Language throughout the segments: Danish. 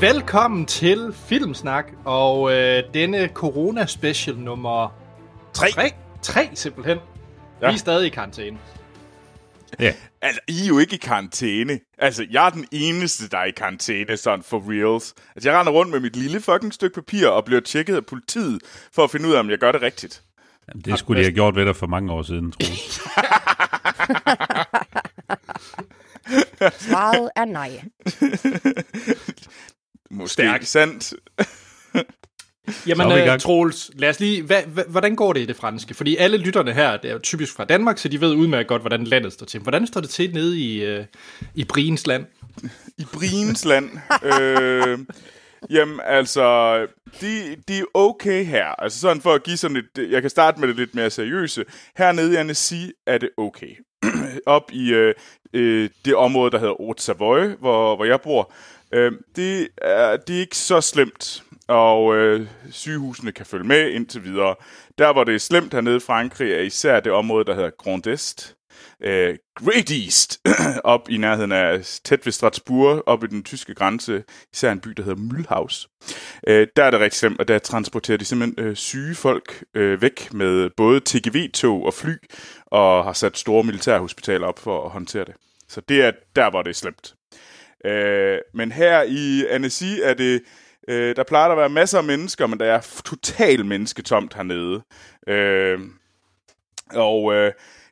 Velkommen til Filmsnak og denne corona-special nummer 3 simpelthen. Ja. Vi er stadig i karantæne. Ja. Altså, I er jo ikke i karantæne. Altså, jeg er den eneste, der er i karantæne, sådan for reals. Altså, jeg render rundt med mit lille fucking stykke papir og bliver tjekket af politiet for at finde ud af, om jeg gør det rigtigt. Jamen, det skulle de have gjort ved dig for mange år siden, tror jeg. Svaret er nej. Måske sandt. Jamen, Troels, lad os lige, hvordan går det i det franske? Fordi alle lytterne her, det er jo typisk fra Danmark, så de ved udmærket godt, hvordan landet står til. Hvordan står det til nede i Briens land? I Briens land? Jamen, altså, de er okay her. Altså sådan for at give sådan et, jeg kan starte med det lidt mere seriøse. Hernede i Annecy er det okay. Op i det område, der hedder Haute Savoie, hvor jeg bor, det er ikke så slemt, og sygehusene kan følge med indtil videre. Der, hvor det er slemt hernede i Frankrig, er især det område, der hedder Great East, op i nærheden af tæt ved Strasbourg, op i den tyske grænse, især en by, der hedder Mühlhaus. Der er det rigtig slemt, og der transporterer de simpelthen syge folk væk med både TGV-tog og fly, og har sat store militærhospitaler op for at håndtere det. Så det er der, hvor det er slemt. Men her i Annecy er det, der plejer at være masser af mennesker, men der er totalt mennesketomt hernede.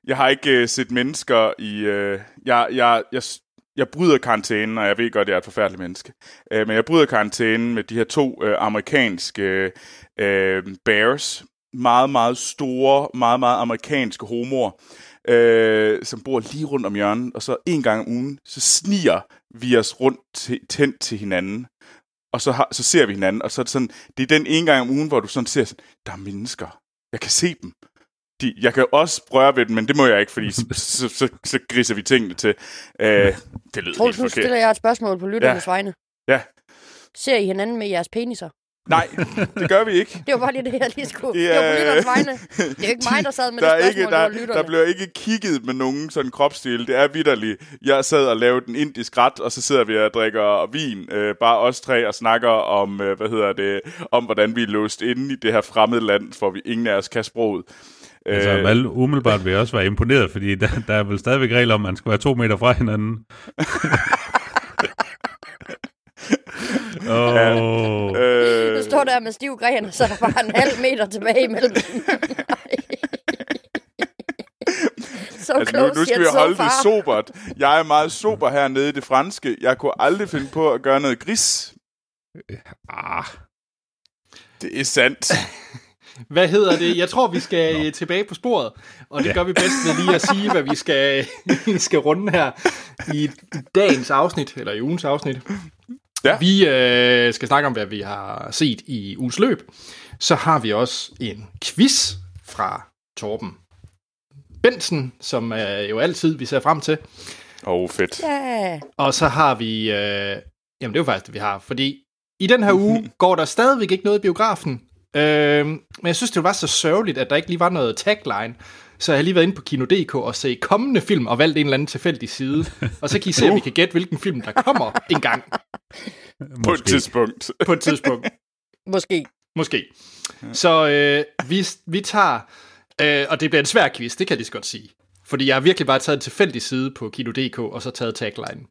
Jeg har ikke set mennesker i... Jeg bryder karantænen, og jeg ved godt, jeg er et forfærdeligt menneske. Men jeg bryder karantænen med de her to amerikanske bears. Meget, meget store, meget, meget amerikanske homoer, som bor lige rundt om hjørnet. Og så en gang om ugen, så sniger vi os rundt tændt til hinanden. Og så ser vi hinanden, og så er det sådan... Det er den ene gang om ugen, hvor du sådan ser sådan... Der er mennesker. Jeg kan se dem. Jeg kan også røre ved dem, men det må jeg ikke, fordi så griser vi tingene til. Det lyder helt forkert. Stiller jeg et spørgsmål på lytternes vegne. Ja. Ser I hinanden med jeres peniser? Nej, det gør vi ikke. Det var bare lige det, jeg lige skulle. Det var på lytternes vegne. Det er ikke mig, der sad med det spørgsmål, der var lytterne. Der bliver ikke kigget med nogen sådan kropsdel. Det er vitterligt. Jeg sad og lavede den indisk ret, og så sidder vi og drikker vin. Bare os tre og snakker om, om hvordan vi er låst inde i det her fremmede land, for vi ingen af os kan sproget. Altså, umiddelbart vil jeg også være imponeret, fordi der er vel stadigvæk regler om, man skal være 2 meter fra hinanden. Nu står der med stiv gren, og så er der bare en halv meter tilbage imellem. Altså, nu skal vi holde det sobert. Jeg er meget sober hernede i det franske. Jeg kunne aldrig finde på at gøre noget gris. Det er sandt. Hvad hedder det? Jeg tror, vi skal tilbage på sporet, og det gør vi bedst ved lige at sige, hvad vi skal runde her i dagens afsnit, eller i ugens afsnit. Ja. Vi skal snakke om, hvad vi har set i ugens løb. Så har vi også en quiz fra Torben Bensen, som jo altid vi ser frem til. Fedt. Yeah. Og så har vi... jamen, det er jo faktisk det, vi har, fordi i den her uge går der stadigvæk ikke noget i biografen. Men jeg synes, det var så sørgeligt, at der ikke lige var noget tagline. Så jeg har lige været inde på Kino.dk og set kommende film og valgt en eller anden tilfældig side. Og så kan I se, om I kan gætte, hvilken film der kommer en gang. På et tidspunkt. Måske. Så vi tager... og det bliver en svær quiz, det kan jeg lige så godt sige. Fordi jeg har virkelig bare taget en tilfældig side på Kino.dk og så taget tagline.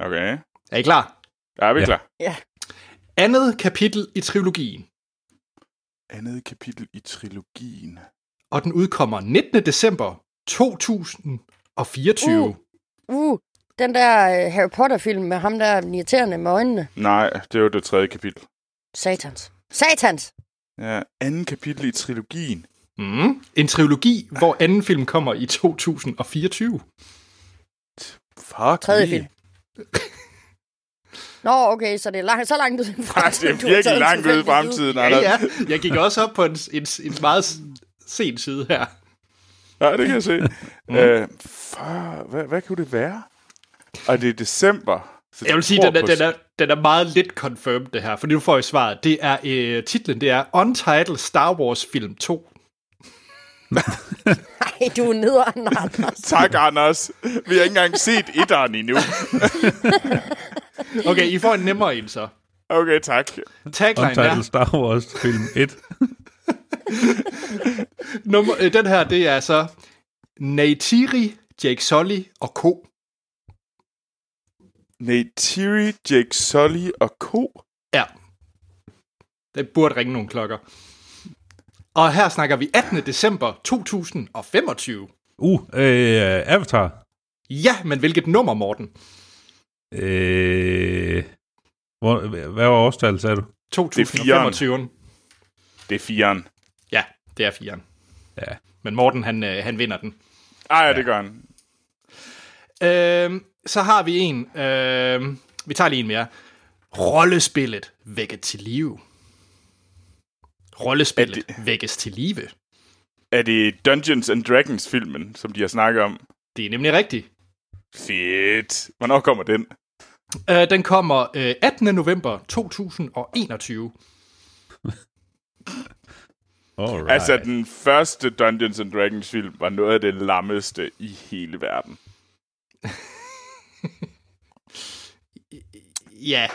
Okay. Er I klar? Ja, er vi klar? Ja. Andet kapitel i trilogien. Andet kapitel i trilogien. Og den udkommer 19. december 2024. Den der Harry Potter-film med ham der irriterende med øjnene. Nej, det er jo det 3. kapitel. Satans! Ja, andet kapitel i trilogien. En trilogi, hvor anden film kommer i 2024. Fuck. 3. film. Nå, okay, så det er så langt ud i fremtiden. Det er virkelig langt ud i fremtiden. Ja. Jeg gik også op på en meget sen side her. Nej, det kan jeg se. Hvad kunne det være? Og det er december. Jeg vil sige, den er meget lidt confirmed, det her. For nu får jeg svaret. Det er, titlen det er Untitled Star Wars Film 2. Nej, du er nederen, Anders. Tak, Anders. Vi har ikke engang set etteren endnu. Okay, I får en nemmere en så. Okay, tak. Tagline, ja. Star Wars film 1. Den her, det er så Neytiri, Jake Sully og Co. Neytiri, Jake Sully og Co? Ja. Det burde ringe nogle klokker. Og her snakker vi 18. december 2025. Avatar. Ja, men hvilket nummer, Morten? Hvad var årstallet, sagde du? 2025. Det er 4'eren. Ja, det er 4'eren. Ja. Men Morten, han vinder den. Ej, det gør han. Så har vi en. Vi tager lige en mere. Rollespillet vækket til live. Rollespillet vækkes til live. Er det Dungeons and Dragons-filmen, som de har snakket om? Det er nemlig rigtigt. Fedt. Hvornår kommer den? Den kommer 18. november 2021. Alright. Altså, den første Dungeons and Dragons-film var noget af det lammeste i hele verden. Ja,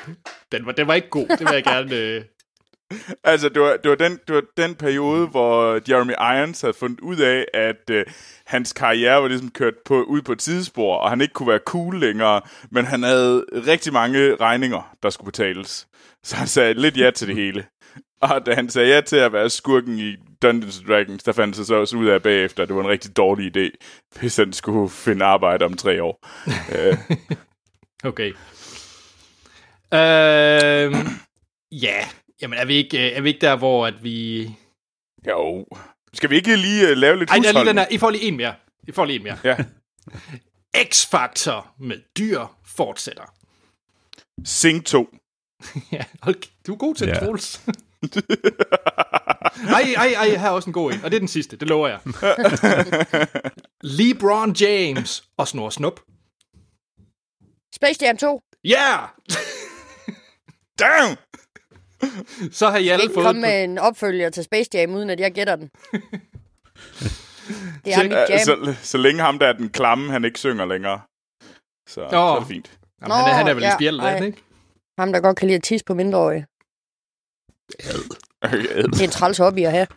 den var ikke god. Det vil jeg gerne... Altså, det var den periode, hvor Jeremy Irons havde fundet ud af, at hans karriere var ligesom kørt ud på et sidespor, og han ikke kunne være cool længere, men han havde rigtig mange regninger, der skulle betales. Så han sagde lidt ja til det hele. Og da han sagde ja til at være skurken i Dungeons & Dragons, der fandt sig så også ud af bagefter, det var en rigtig dårlig idé, hvis han skulle finde arbejde om 3 år. Okay. Ja... Jamen, er vi ikke der, hvor at vi... Jo. Skal vi ikke lige lave lidt husholdning? Ej, lige den her. I får lige en mere. Ja. X-Factor med dyr fortsætter. Sing 2. Ja, okay. Du er god til Troels. Ej, her er også en god en. Og det er den sidste, det lover jeg. LeBron James og Snor Snup. Space Jam 2. Ja! Yeah! Damn! Så har jeg ikke kommet med en opfølger til Space Jam, uden at jeg gætter den. Det er mit jam. Så længe ham der er den klamme, han ikke synger længere. Så er det fint. Jamen, han er vel en spjældet, ikke? Ham der godt kan lide at tisse på mindreøje. Det er en træls hobby at have.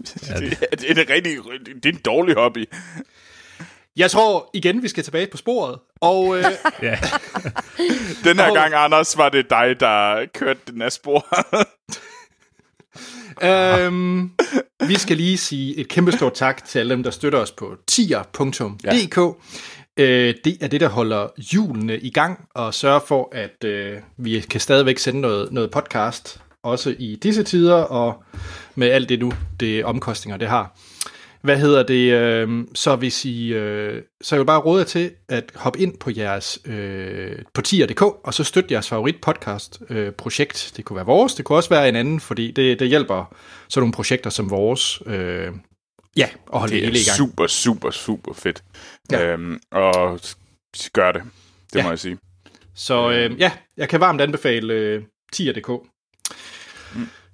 Det er en dårlig hobby. Jeg tror igen, vi skal tilbage på sporet. Og den her gang, Anders, var det dig, der kørte den af sporet. Vi skal lige sige et kæmpestort tak til alle dem, der støtter os på tier.dk. Det er det, der holder hjulene i gang og sørger for, at vi kan stadigvæk sende noget podcast, også i disse tider og med alt det nu, det omkostninger, det har. Så hvis I... så jeg vil bare råde jer til at hoppe ind på jeres... på tier.dk, og så støtte jeres favorit podcast-projekt. Det kunne være vores, det kunne også være en anden, fordi det hjælper sådan nogle projekter som vores... og holde det hele i gang. Super, super, super fedt. Ja. Og gør det. Det må jeg sige. Så jeg kan varmt anbefale tier.dk.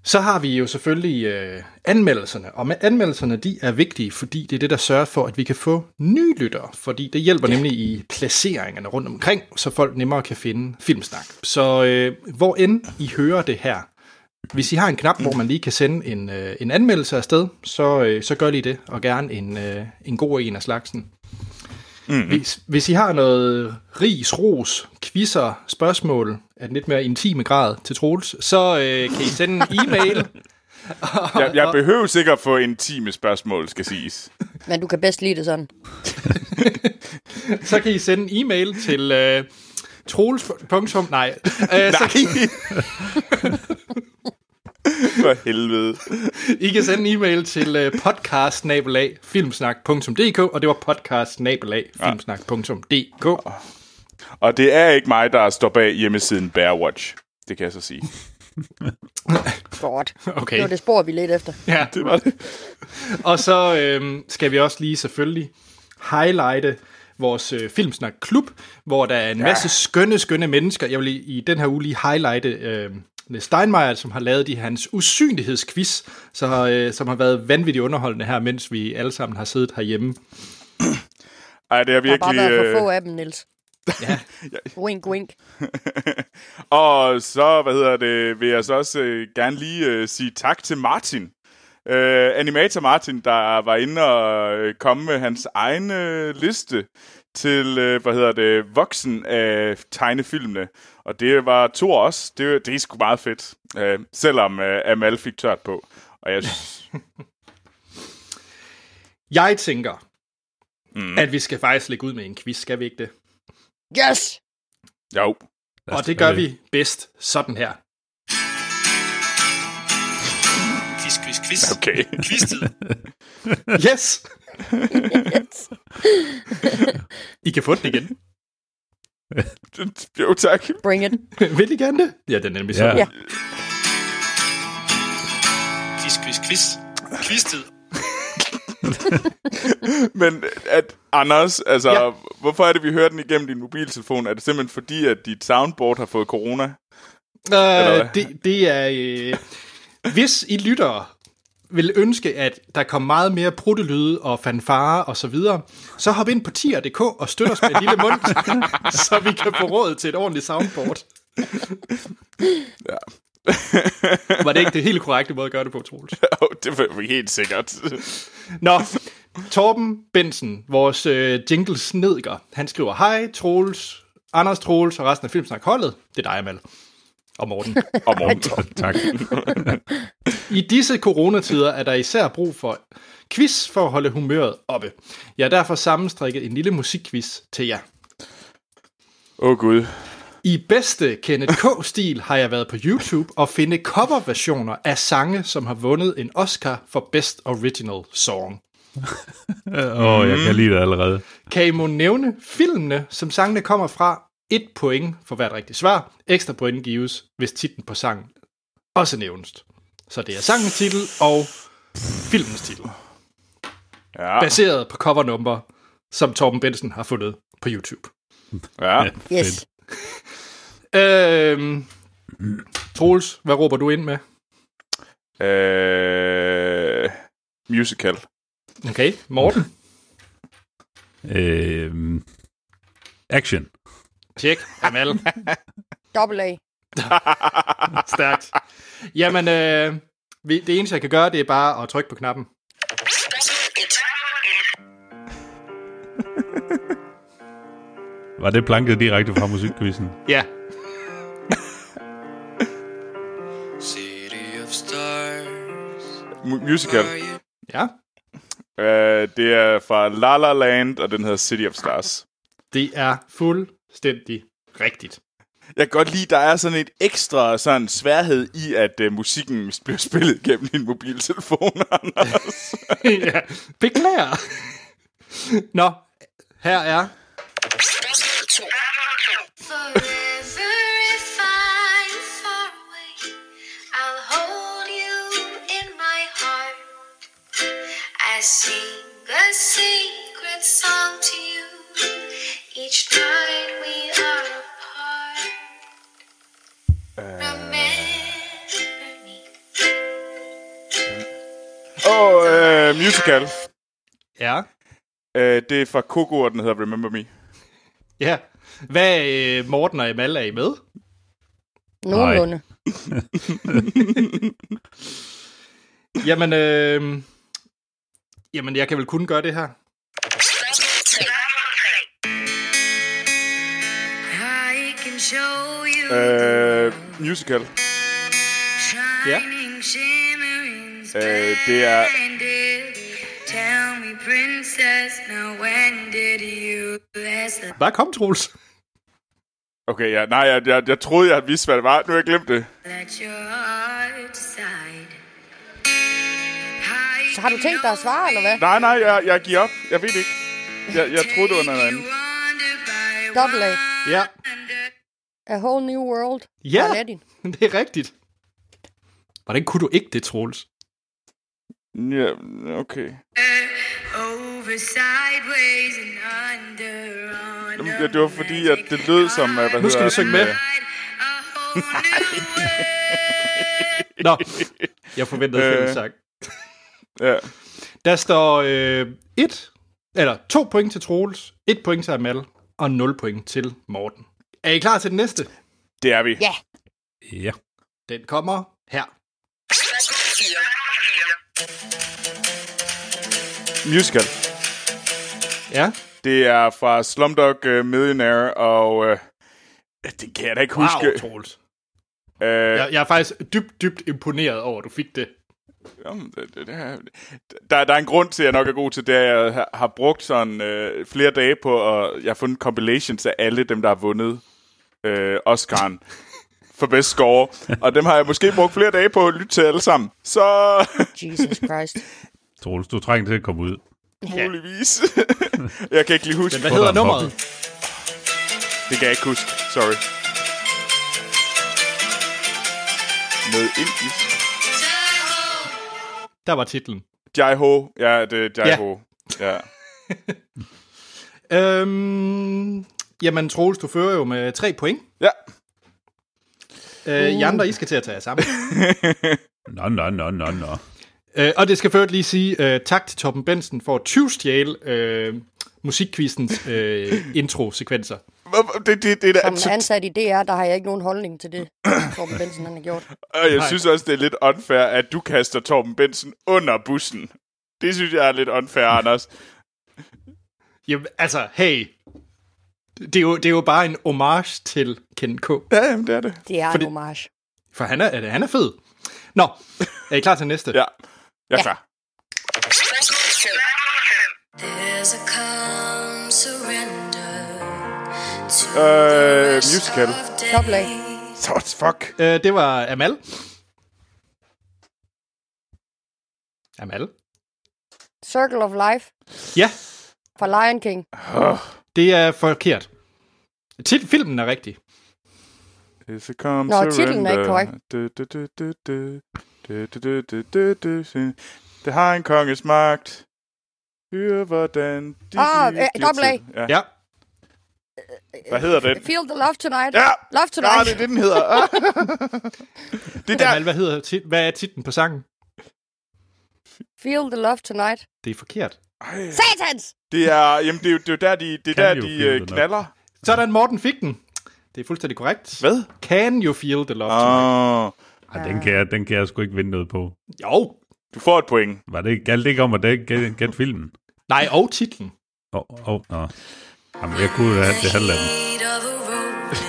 Så har vi jo selvfølgelig anmeldelserne, og anmeldelserne, de er vigtige, fordi det er det, der sørger for, at vi kan få nye lyttere, fordi det hjælper nemlig i placeringerne rundt omkring, så folk nemmere kan finde Filmsnak. Så hvor end I hører det her, hvis I har en knap, hvor man lige kan sende en anmeldelse afsted, så gør lige det, og gerne en god en af slagsen. Mm-hmm. Hvis I har noget ris, ros, quizzer, spørgsmål af den lidt mere intime grad til Troels, så kan I sende en e-mail. Jeg behøver sikkert få intime spørgsmål, skal siges. Men du kan bedst lide det sådan. Så kan I sende en e-mail til Troels... Nej. Så kan I... For helvede. I kan sende en e-mail til podcast@filmsnak.dk, og det var podcast@filmsnak.dk. Og det er ikke mig, der står bag hjemmesiden Bearwatch. Det kan jeg så sige. Godt. Okay. Det var det spor, vi ledte efter. Ja, det var det. Og så skal vi også lige selvfølgelig highlighte vores Filmsnak-klub, hvor der er en masse skønne mennesker. Jeg vil i den her uge lige highlighte... Steinmeier, som har lavet hans usynlighedsquiz, som har været vanvittigt underholdende her, mens vi alle sammen har siddet herhjemme. Ej, det er virkelig... Der har bare været for få af dem, Niels. Ja. Wink, wink. Og så, vil jeg så også gerne lige sige tak til Martin. Animator Martin, der var inde og komme med hans egen liste til, voksen af tegnefilmene. Og det var to også. Det er sgu meget fedt. Selvom Amal fik tørt på. Og jeg jeg tænker, at vi skal faktisk lægge ud med en quiz. Skal vi ikke det? Yes! Jo. Og det gør vi bedst sådan her. Quiz. Okay. Quiz-tid. Yes! Yes. I kan få den igen. Jo, tak. Bring it. Vil I gerne det? Ja, den er nemlig sådan. Yeah. Quiz. Quiz-tid. Men at Anders, altså, ja. Hvorfor er det, vi hører den igennem din mobiltelefon? Er det simpelthen fordi, at dit soundboard har fået corona? Det er... Hvis I lyttere vil ønske, at der kommer meget mere pruttelyde og fanfare og så videre, så hop ind på tier.dk og støt os med en lille mund, så vi kan få råd til et ordentligt soundboard. Ja. Var det ikke det helt korrekte måde at gøre det på, Troels? Oh, det var helt sikkert. Nå, Torben Bensen, vores jinglesnedker, han skriver, hej Troels, Anders Troels og resten af Filmsnak-holdet. Det er dig, Amal. Og Morten. Tak. I disse coronatider er der især brug for quiz for at holde humøret oppe. Jeg har derfor sammenstrikket en lille musikquiz til jer. Åh gud. I bedste Kenneth K-stil har jeg været på YouTube og finde coverversioner af sange, som har vundet en Oscar for Best Original Song. Jeg kan lide det allerede. Kan I må nævne filmene, som sangene kommer fra? 1 point for hvert rigtigt svar. Ekstra point gives, hvis titlen på sangen også nævnes. Så det er sangens titel og filmens titel. Ja. Baseret på covernummer, som Torben Bensen har fundet på YouTube. Ja, yes. Troels, hvad råber du ind med? Musical. Okay, Morten? Action. Tjek, Amal. Double A. Stærkt. Jamen, det eneste, jeg kan gøre, det er bare at trykke på knappen. Var det planket direkte fra musikquizzen? Ja. City of Stars. Musical. Ja. Det er fra La La Land, og den hedder City of Stars. Det er fuldstændig rigtigt. Jeg kan godt lide, der er sådan et ekstra sådan sværhed i, at musikken bliver spillet gennem din mobiltelefon, Anders. Ja, beklager. Nå, her er... Musical. Ja. Det er fra Coco, og den hedder Remember Me. Ja. Hvad Morten og Amal, er I med? Nogenlunde. Jamen, jeg kan vel kun gøre det her. Musical. Ja. Det er... Hvad kom, Troels? Okay, ja, nej, jeg troede, jeg havde vist, hvad det var. Nu har jeg glemt det. Så har du tænkt dig at svare, eller hvad? Nej, jeg giver op. Jeg ved ikke. Jeg troede, det var noget andet. Double A. Ja. A Whole New World. Ja, det er rigtigt. Hvordan kunne du ikke det, Troels? Ja, okay. Det var fordi, at det lød som... Nu skal du synge med. Nå, jeg forventede filmsang. Ja. Der står 2 point til Troels, 1 point til Amal og 0 point til Morten. Er I klar til den næste? Det er vi. Ja. Ja. Den kommer her. Musical. Ja. Det er fra Slumdog Millionaire, og det kan jeg da ikke huske. Wow, Troels. Jeg er faktisk dybt imponeret over, at du fik det. Jamen, der er en grund til, at jeg nok er god til det, jeg har brugt sådan flere dage på, og jeg har fundet compilations af alle dem, der har vundet Oscar'en for bedst score, og dem har jeg måske brugt flere dage på at lytte til alle sammen. Så... Jesus Christ. Troels, du trænger til at komme ud. Muligvis. Jeg kan ikke lige huske. Men hvad hedder nummeret? Det kan jeg ikke huske. Sorry. Noget indisk. Der var titlen. Jai-ho. Ja, det er Jai-ho. Ja. Ja. Jamen, Troels, du fører jo med 3 point. Ja. I andre, I skal til at tage jer sammen. Nå. Og det skal først lige sige tak til Torben Bensen for at tyvstjæle musikquizens intro-sekvenser. Det som ansat i DR, der har jeg ikke nogen holdning til det, Torben Bensen han har gjort. Og jeg synes også, det er lidt unfair, at du kaster Torben Bensen under bussen. Det synes jeg er lidt unfair, Anders. Jamen, altså, hey. Det er jo bare en homage til Ken K. Ja, jamen, det er det. Det er en homage. For han er fed. Nå, er I klar til næste? Ja, jeg er klar. Musical. Toplag. Fuck. Det var Amal. Circle of Life. Ja. Fra Lion King. Det er forkert. Filmen er rigtig. Nå, titlen er ikke korrekt. Det har en konges magt. Hør, hvordan de... Dobbelt A. Ja. Hvad hedder den? Feel the love tonight. Ja, love tonight. Ja, det er det, den hedder. Det der. Hvad er titlen på sangen? Feel the love tonight. Det er forkert. Ej. Satans! Det er jo der, de knaller. Sådan, Morten fik den. Det er fuldstændig korrekt. Hvad? Can you feel the love tonight? Den kan jeg sgu ikke vinde noget på. Jo, du får et point. Var det galt ikke om, at det ikke gæt filmen? Nej, og titlen. Jamen, jeg kunne have det halve af den.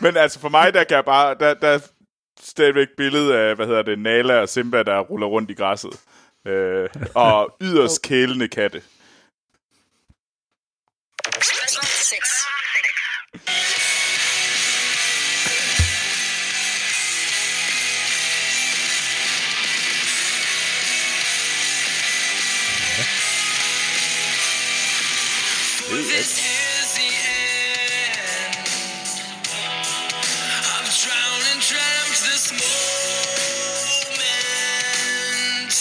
Men altså, for mig, der kan jeg bare... Der er stadigvæk billedet af, Nala og Simba, der ruller rundt i græsset. Og yderst kælende katte. This is the end. I'm drowning, dreamt this moment.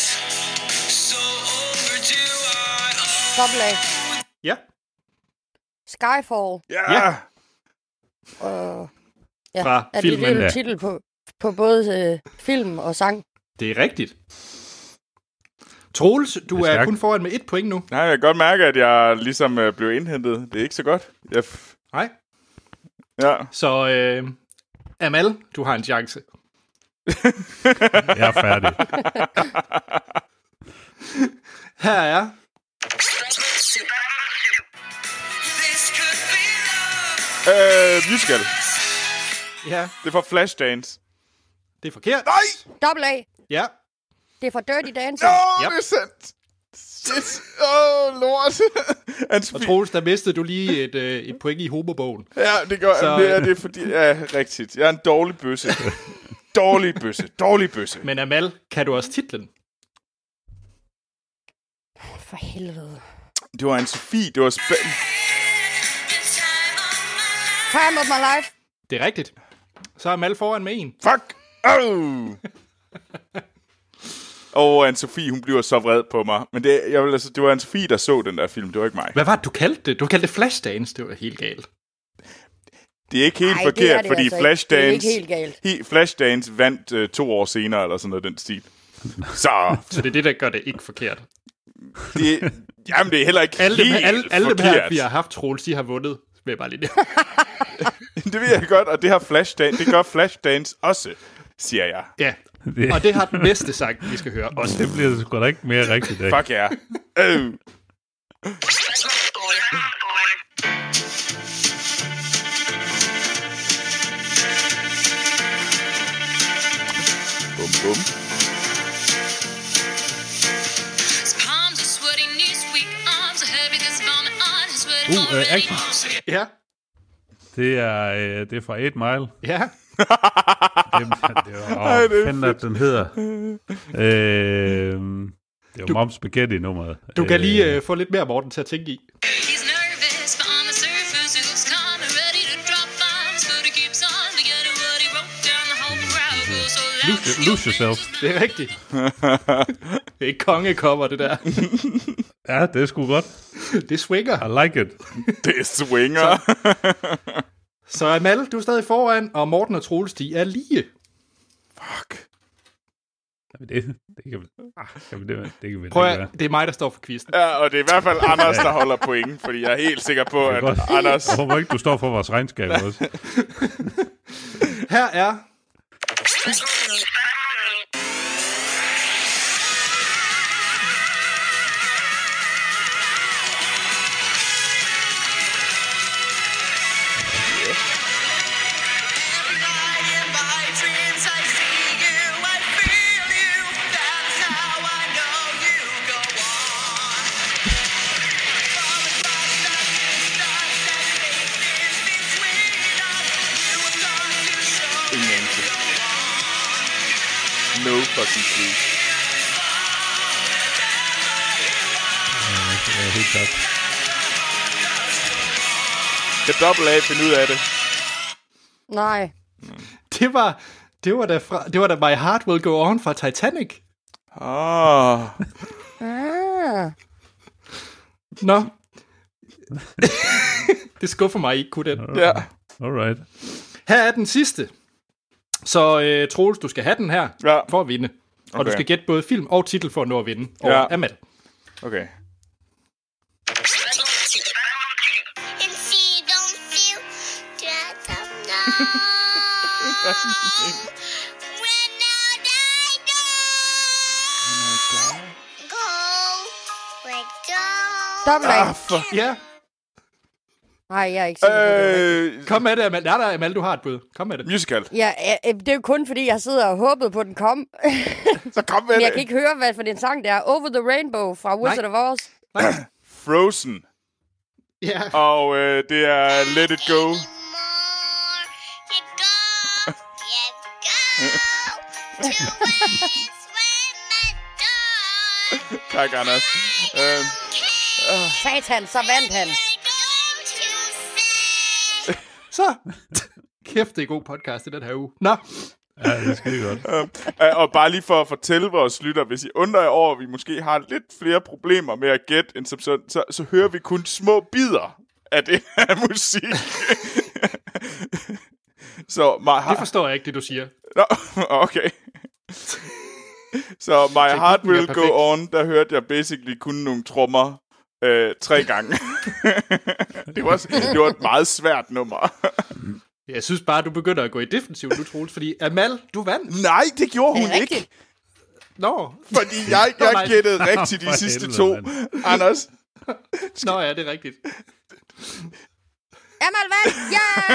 So overdue I owe. Dobbelt A. Ja. Skyfall. Ja. Fra filmen. Er det titel på både film og sang? Det er rigtigt. Troels, du er kun foran med 1 point nu. Nej, jeg kan godt mærke, at jeg ligesom blev indhentet. Det er ikke så godt. Nej. Ja. Så, Amal, du har en chance. Jeg er færdig. Her er... musical. Ja. Det er fra Flashdance. Det er forkert. Nej! Dobbelt A. Ja. Det er for Dirty Dancing. Nå, det er sandt. Shit. Lort. Og Troels, der mistede du lige et point i homobogen. Ja, det gør så... det er fordi... Ja, rigtigt. Jeg er en dårlig bøsse. Men Amal, kan du også titlen? For helvede. Det var Anne-Sophie. Det var Time of my life. Det er rigtigt. Så er Amal foran med 1. Fuck. Anne-Sophie, hun bliver så vred på mig. Men det var Anne-Sophie, der så den der film. Det var ikke mig. Hvad var det, du kaldte det? Du kaldte det Flashdance. Det var helt galt. Det er ikke helt forkert, fordi altså Flashdance... Ikke. Det er ikke helt galt. Flashdance vandt 2 år senere, eller sådan noget den stil. Så det er det, der gør det ikke forkert. Jamen, det er heller ikke alle helt forkert. Alle dem her, vi har haft, Troels, de har vundet. Vil jeg bare lige det. Det ved jeg godt, og det har Flashdance. Det gør Flashdance også, siger jeg. Ja, og det har den bedste sang, vi skal høre også. Det bliver sgu da ikke mere rigtigt. Fuck ja. Yeah. Bum, bum. Action. Ja. Det er fra 8 Mile. Ja. Det er den hedder. Det er jo Mom Spaghetti-nummeret. Du kan lige få lidt mere Morten til at tænke i. Lose yourself. Det er rigtigt. Det er kongecover, det der. Ja, det er sgu godt. Det swinger. I like it. Det swinger. Så Amal, du er stadig foran, og Morten og Troels, de er lige. Fuck. Det kan vi prøv at, det er mig, der står for quizzen. Ja, og det er i hvert fald Anders, der holder pointen, fordi jeg er helt sikker på, at godt. Anders... Jeg håber ikke, du står for vores regnskab også. Her er... No fucking clue. Det er helt top. Det dobbelt af finde ud af det. Nej. Det var da My Heart Will Go On fra Titanic. Nå. Det skuffer mig ikke, kunne den. Ja. Alright. Her er den sidste. Så Troels, du skal have den her, ja, for at vinde. Og okay, du skal gætte både film og titel for at nå at vinde. Og ja, Amal. Okay. Ja. Nej, jeg er ikke sikker. Kom med det, Amal. Nej, Amal, du har et bud. Kom med det. Musical. Ja, det er jo kun fordi, jeg sidder og håbede på, at den kom. Så kom med det. Men jeg kan ikke høre, hvad for den sang det er. Over the Rainbow fra Wizard of Oz. Nej. Frozen. Ja. Yeah. Og det er Let It Go. Tak, Anders. Satan, så vandt han. Så, kæft, det er god podcast i den her uge. Nå. Ja, det er skide godt. Og bare lige for at fortælle vores lytter, hvis I undrer jer over, at vi måske har lidt flere problemer med at gætte, end som sådan, så hører vi kun små bidder af det her musik. Så, det forstår jeg ikke, det du siger. Nå, okay. Så My Heart Will Go On, der hørte jeg basically kun nogle trommer. 3 gange. det var et meget svært nummer. Jeg synes bare, du begynder at gå i defensiv nu, Troels, fordi Amal, du vandt. Nej, det gjorde hun ikke. Nå. Fordi jeg gættede rigtigt de sidste to. Anders. Nå ja, det er rigtigt. Amal vandt! Ja!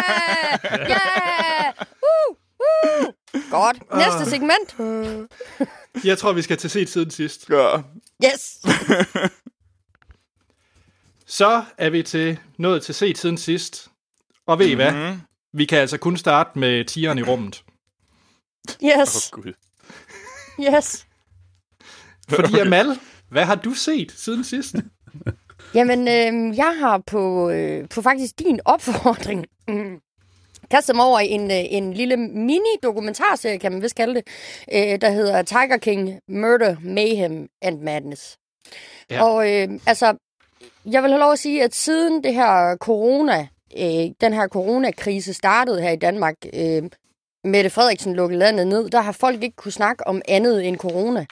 Ja! Woo! Godt. Næste segment. Jeg tror, vi skal til set siden sidst. Ja. Yes! Så er vi nået til set siden sidst. Og ved I hvad? Vi kan altså kun starte med tigeren i rummet. Yes. Oh, Gud. Yes. Fordi Amal, hvad har du set siden sidst? Jamen, jeg har på faktisk din opfordring kastet mig over en lille mini-dokumentarserie, kan man vist kalde det, der hedder Tiger King, Murder, Mayhem and Madness. Ja. Og jeg vil have lov at sige, at siden det her coronakrise startede her i Danmark, Mette Frederiksen lukkede landet ned, der har folk ikke kunne snakke om andet end corona.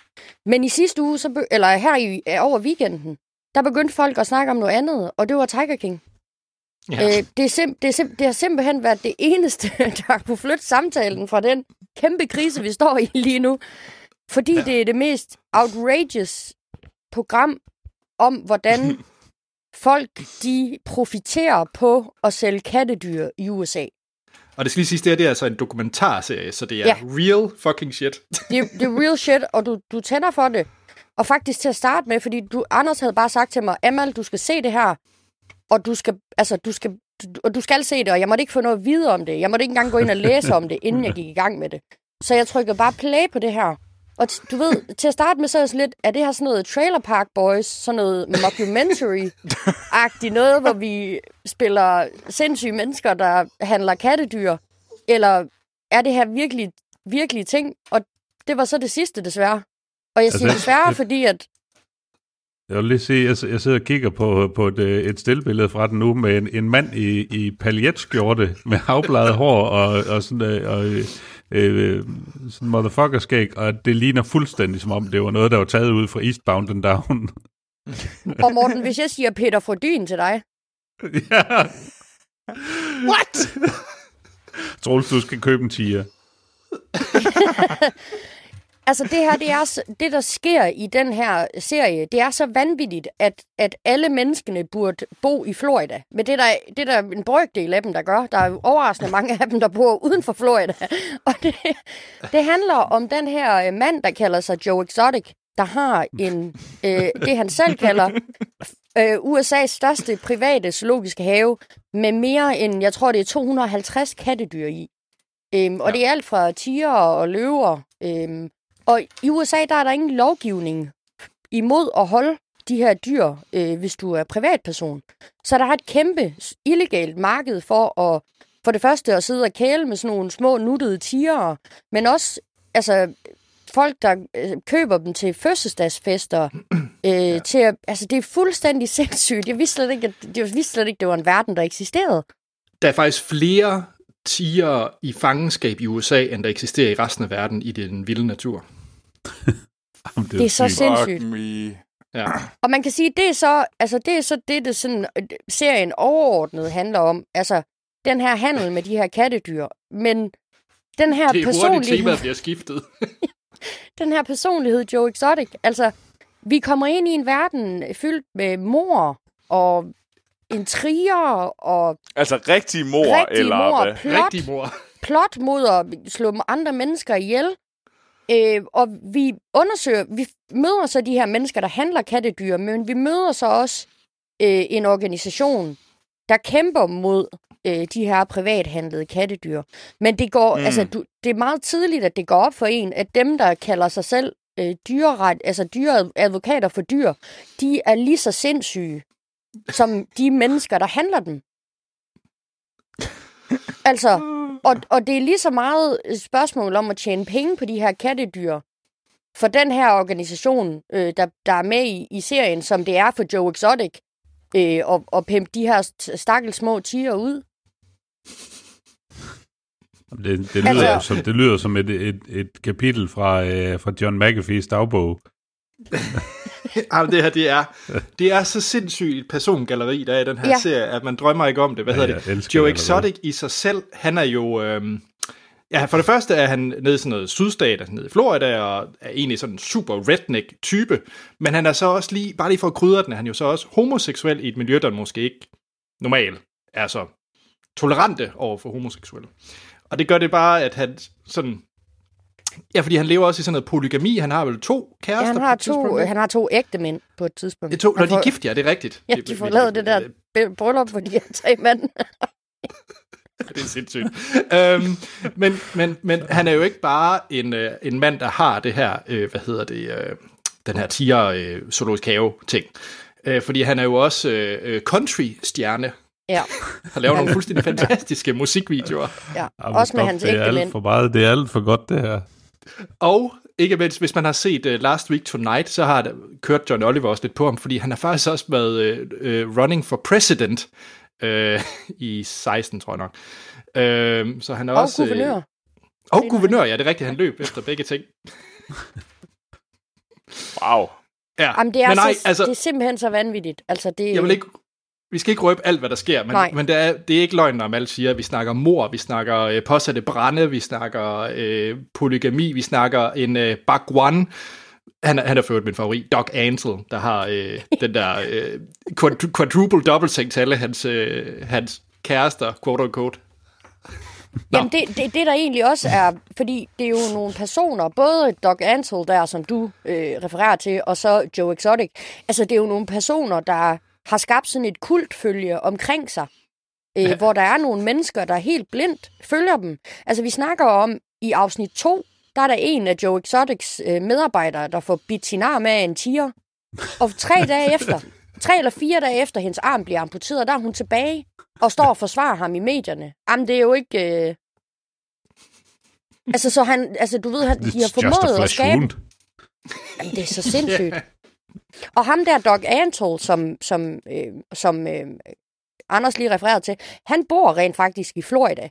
Men i sidste uge, eller her over weekenden, der begyndte folk at snakke om noget andet, og det var Tiger King. Ja. Det har simpelthen været det eneste, der kunne flytte samtalen fra den kæmpe krise, vi står i lige nu. Fordi det er det mest outrageous program om, hvordan folk de profiterer på at sælge kattedyr i USA. Og det skal lige siges, det er altså en dokumentarserie, så det er real fucking shit. Det er real shit, og du tænder for det. Og faktisk til at starte med, fordi Anders havde bare sagt til mig, Amal, du skal se det her, og du skal se det, og jeg måtte ikke få noget at vide om det. Jeg måtte ikke engang gå ind og læse om det, inden jeg gik i gang med det. Så jeg trykkede bare play på det her. Og du ved, til at starte med, så er jeg sådan lidt, er det her sådan noget Trailer Park Boys, sådan noget mockumentary-agtigt noget, hvor vi spiller sindssyge mennesker, der handler kattedyr, eller er det her virkelig, virkelig ting? Og det var så det sidste, desværre. Og jeg siger desværre, fordi at... Jeg vil lige sige, jeg sidder og kigger på et stillbillede fra den nu, med en mand i paljetskjorte, med afbladet hår og sådan... sådan motherfuckerskæg, og det ligner fuldstændig, som om det var noget, der var taget ud fra Eastbound and Down. Og Morten, hvis jeg siger Peter Frodin til dig? Ja. What? Troels, du skal købe en tiger. Altså det her, det der sker i den her serie, det er så vanvittigt, at alle menneskene burde bo i Florida. Men det er der en brøkdel af dem, der gør. Der er jo overraskende mange af dem, der bor uden for Florida. Og det handler om den her mand, der kalder sig Joe Exotic, der har en, det han selv kalder USA's største private zoologiske have, med mere end, jeg tror det er 250 kattedyr i. Og det er alt fra tiger og løver. Og i USA, der er der ingen lovgivning imod at holde de her dyr, hvis du er privatperson. Så der er et kæmpe illegalt marked for det første at sidde og kæle med sådan nogle små nuttede tiger, men også altså, folk, der køber dem til fødselsdagsfester. Det er fuldstændig sindssygt. Jeg vidste slet ikke, det var en verden, der eksisterede. Der er faktisk flere tiger i fangenskab i USA, end der eksisterer i resten af verden i den vilde natur. det er så sindssygt. Ja. Og man kan sige, det er sådan, serien overordnet handler om, altså den her handel med de her kattedyr, men den her personlighed... Det er hurtigt temaet bliver skiftet. Den her personlighed, Joe Exotic, altså vi kommer ind i en verden fyldt med mor og intriger og... Altså rigtig mor, eller hvad? Rigtig mor. Plot mod at slå andre mennesker ihjel. Og vi møder så de her mennesker, der handler kattedyr, men vi møder så også en organisation, der kæmper mod de her privathandlede kattedyr. Men det går... Altså, det er meget tidligt, at det går op for en, at dem, der kalder sig selv dyreadvokater for dyr, de er lige så sindssyge som de mennesker, der handler dem. Altså, og det er lige så meget et spørgsmål om at tjene penge på de her kattedyr for den her organisation, der er med i serien, som det er for Joe Exotic, og pimpe de her stakkels små tiger ud. Det lyder som et kapitel fra John McAfee's dagbog. Jamen, det her, det er så sindssygt et persongalleri, der er i den her serie, at man drømmer ikke om det. Hvad hedder det? Joe Exotic i sig selv, han er jo... for det første er han nede i sådan noget sydstat, nede i Florida, og er egentlig sådan en super redneck-type. Men han er så også lige, bare lige for at krydre den, er han jo så også homoseksuel i et miljø, der måske ikke normalt er så tolerante over for homoseksuelle. Og det gør det bare, at han sådan... Ja, fordi han lever også i sådan noget polygami. Han har vel 2 kærester han har 2 ægte mænd på et tidspunkt. Når de er gift, det er rigtigt. Ja, de får lavet det der bryllup for de her 3 mænd. Det er sindssygt. Men han er jo ikke bare en mand, der har det her, den her tiger zoologisk have-ting. Fordi han er jo også country-stjerne. Ja. Han laver nogle fuldstændig fantastiske musikvideoer. Ja, også med hans ægte mænd. Det er alt for godt, det her. Og ikke mindst, hvis man har set Last Week Tonight, så har kørt John Oliver også lidt på ham, fordi han har faktisk også været running for president i 16, tror jeg nok. Så han er og også... Og guvernør, ja, det er rigtigt, han løb efter begge ting. Wow. Ja. Jamen, det er, nej, så, altså, det er simpelthen så vanvittigt. Altså, det, jeg vil ikke, vi skal ikke røbe alt, hvad der sker, men det er ikke løgn, når man siger, vi snakker mord, vi snakker påsatte brande, vi snakker polygami, vi snakker en Bhagwan. Han er ført min favorit, Doc Antle, der har den der quadruple dobbeltseng til alle hans kærester, quote unquote. Jamen det der egentlig også er, fordi det er jo nogle personer, både Doc Antle der, som du refererer til, og så Joe Exotic. Altså det er jo nogle personer, der har skabt sådan et kultfølge omkring sig, hvor der er nogle mennesker, der helt blindt følger dem. Altså vi snakker om i afsnit 2, der er der en af Joe Exotics medarbejdere, der får bidt sin arm af en tiger. Og 3 eller 4 dage efter hendes arm bliver amputeret, der er hun tilbage og står og forsvarer ham i medierne. Jamen, det er jo ikke... Altså, så han... Altså, du ved, de har formået at skabe... Wound. Jamen, det er så sindssygt. Yeah. Og ham der, Doc Antle, som Anders lige refererede til, han bor rent faktisk i Florida.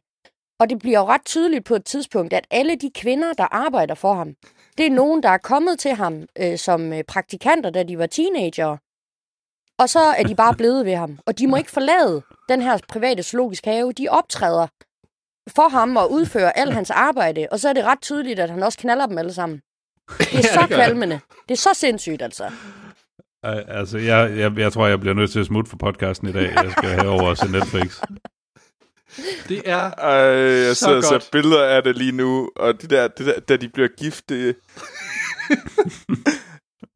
Og det bliver jo ret tydeligt på et tidspunkt, at alle de kvinder, der arbejder for ham, det er nogen, der er kommet til ham som praktikanter, da de var teenagere. Og så er de bare blevet ved ham. Og de må ikke forlade den her private zoologiske have. De optræder for ham og udfører alt hans arbejde. Og så er det ret tydeligt, at han også knalder dem alle sammen. Det er så kvalmende. Det er så sindssygt, altså. Altså, jeg tror, jeg bliver nødt til at smutte for podcasten i dag. Jeg skal herover til Netflix. Det er jeg så godt. Jeg ser billeder af det lige nu, og det der da de bliver gift,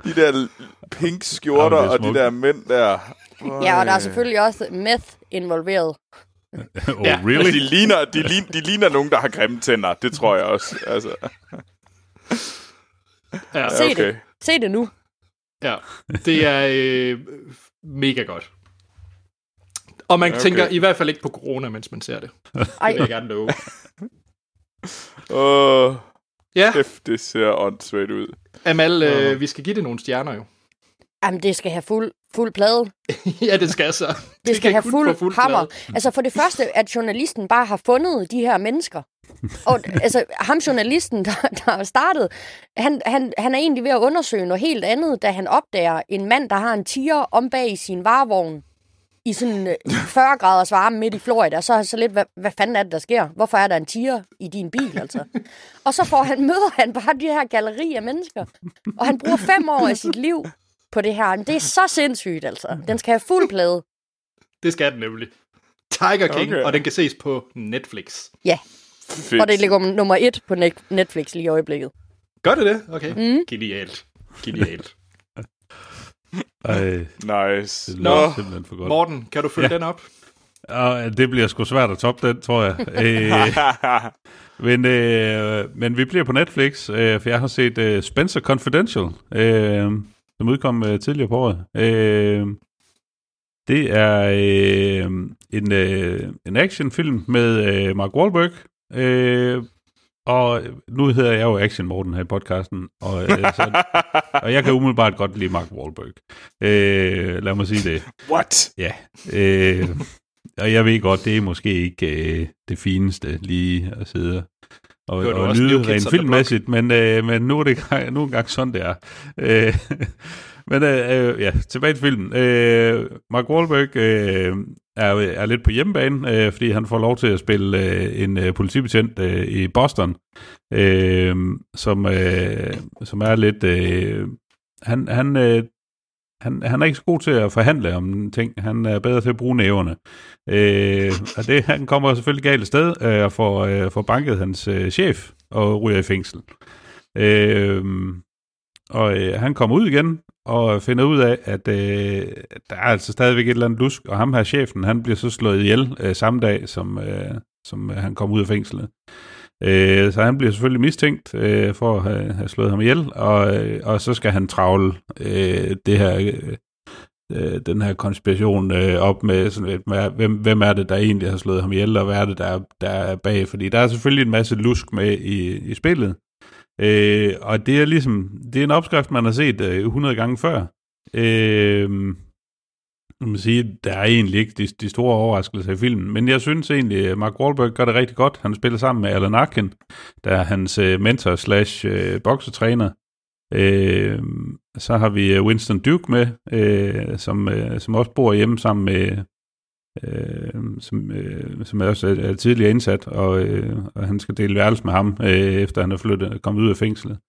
de der pink skjorter, ja, og de der mænd der. Øj. Ja, og der er selvfølgelig også meth involveret. Oh, ja, really? Altså, de ligner nogen, der har grimme tænder, det tror jeg også. Altså. Ja, okay. Se det nu. Ja, det er mega godt. Og man tænker i hvert fald ikke på corona, mens man ser det. Det vil jeg gerne love. Ja. Det ser åndssvagt ud. Amal, vi skal give det nogle stjerner jo. Jamen, det skal have fuld plade. Ja, det skal så. Det skal have fuld hammer. Altså for det første, at journalisten bare har fundet de her mennesker. Og altså, ham journalisten, der startede, han er egentlig ved at undersøge noget helt andet, da han opdager en mand, der har en tiger om bag i sin varevogn. I sådan 40 graders varme midt i Florida, så lidt, hvad fanden er det, der sker? Hvorfor er der en tiger i din bil, altså? Og så møder han bare de her galleri af mennesker, og han bruger 5 år af sit liv på det her. Men det er så sindssygt, altså. Den skal have fuld plade. Det skal den nemlig. Tiger King, okay. Og den kan ses på Netflix. Ja, fedt. Og det ligger nummer 1 på Netflix lige i øjeblikket. Gør det? Okay. Mm. Genialt. Ej, nice. Simpelthen for godt. Morten, kan du følge den op? Det bliver sgu svært at toppe den, tror jeg. Men vi bliver på Netflix, for jeg har set Spencer Confidential, som udkom tidligere på året. Det er en actionfilm med Mark Wahlberg, og nu hedder jeg jo Action Morten her i podcasten, og jeg kan umiddelbart godt lide Mark Wahlberg. Lad mig sige det. What? Ja. Og jeg ved godt, det er måske ikke det fineste lige at sidde og nyde rent filmmæssigt, men nu er det nu engang sådan, det er. Men tilbage til filmen. Mark Wahlberg er lidt på hjemmebane, fordi han får lov til at spille en politibetjent i Boston, som er lidt... Han er ikke så god til at forhandle om ting. Han er bedre til at bruge næverne. Og han kommer selvfølgelig galt sted og får banket hans chef og ryger i fængsel. Og han kommer ud igen og finder ud af, at der er altså stadigvæk et eller andet lusk, og ham her chefen, han bliver så slået ihjel samme dag, som han kom ud af fængslet. Så han bliver selvfølgelig mistænkt for at have slået ham ihjel, og så skal han travle den her konspiration op med, sådan lidt, hvem er det, der egentlig har slået ham ihjel, og hvad er det, der er bag, fordi der er selvfølgelig en masse lusk med i spillet. Og det er ligesom, det er en opskrift, man har set 100 gange før. Man siger, der er egentlig ikke de store overraskelser i filmen, men jeg synes egentlig, at Mark Wahlberg gør det rigtig godt. Han spiller sammen med Alan Arkin, der er hans mentor/boksetræner. Så har vi Winston Duke med, som også bor hjemme sammen med, som også er tidligere indsat, og han skal dele værelse med ham, efter han er kommet ud af fængslet.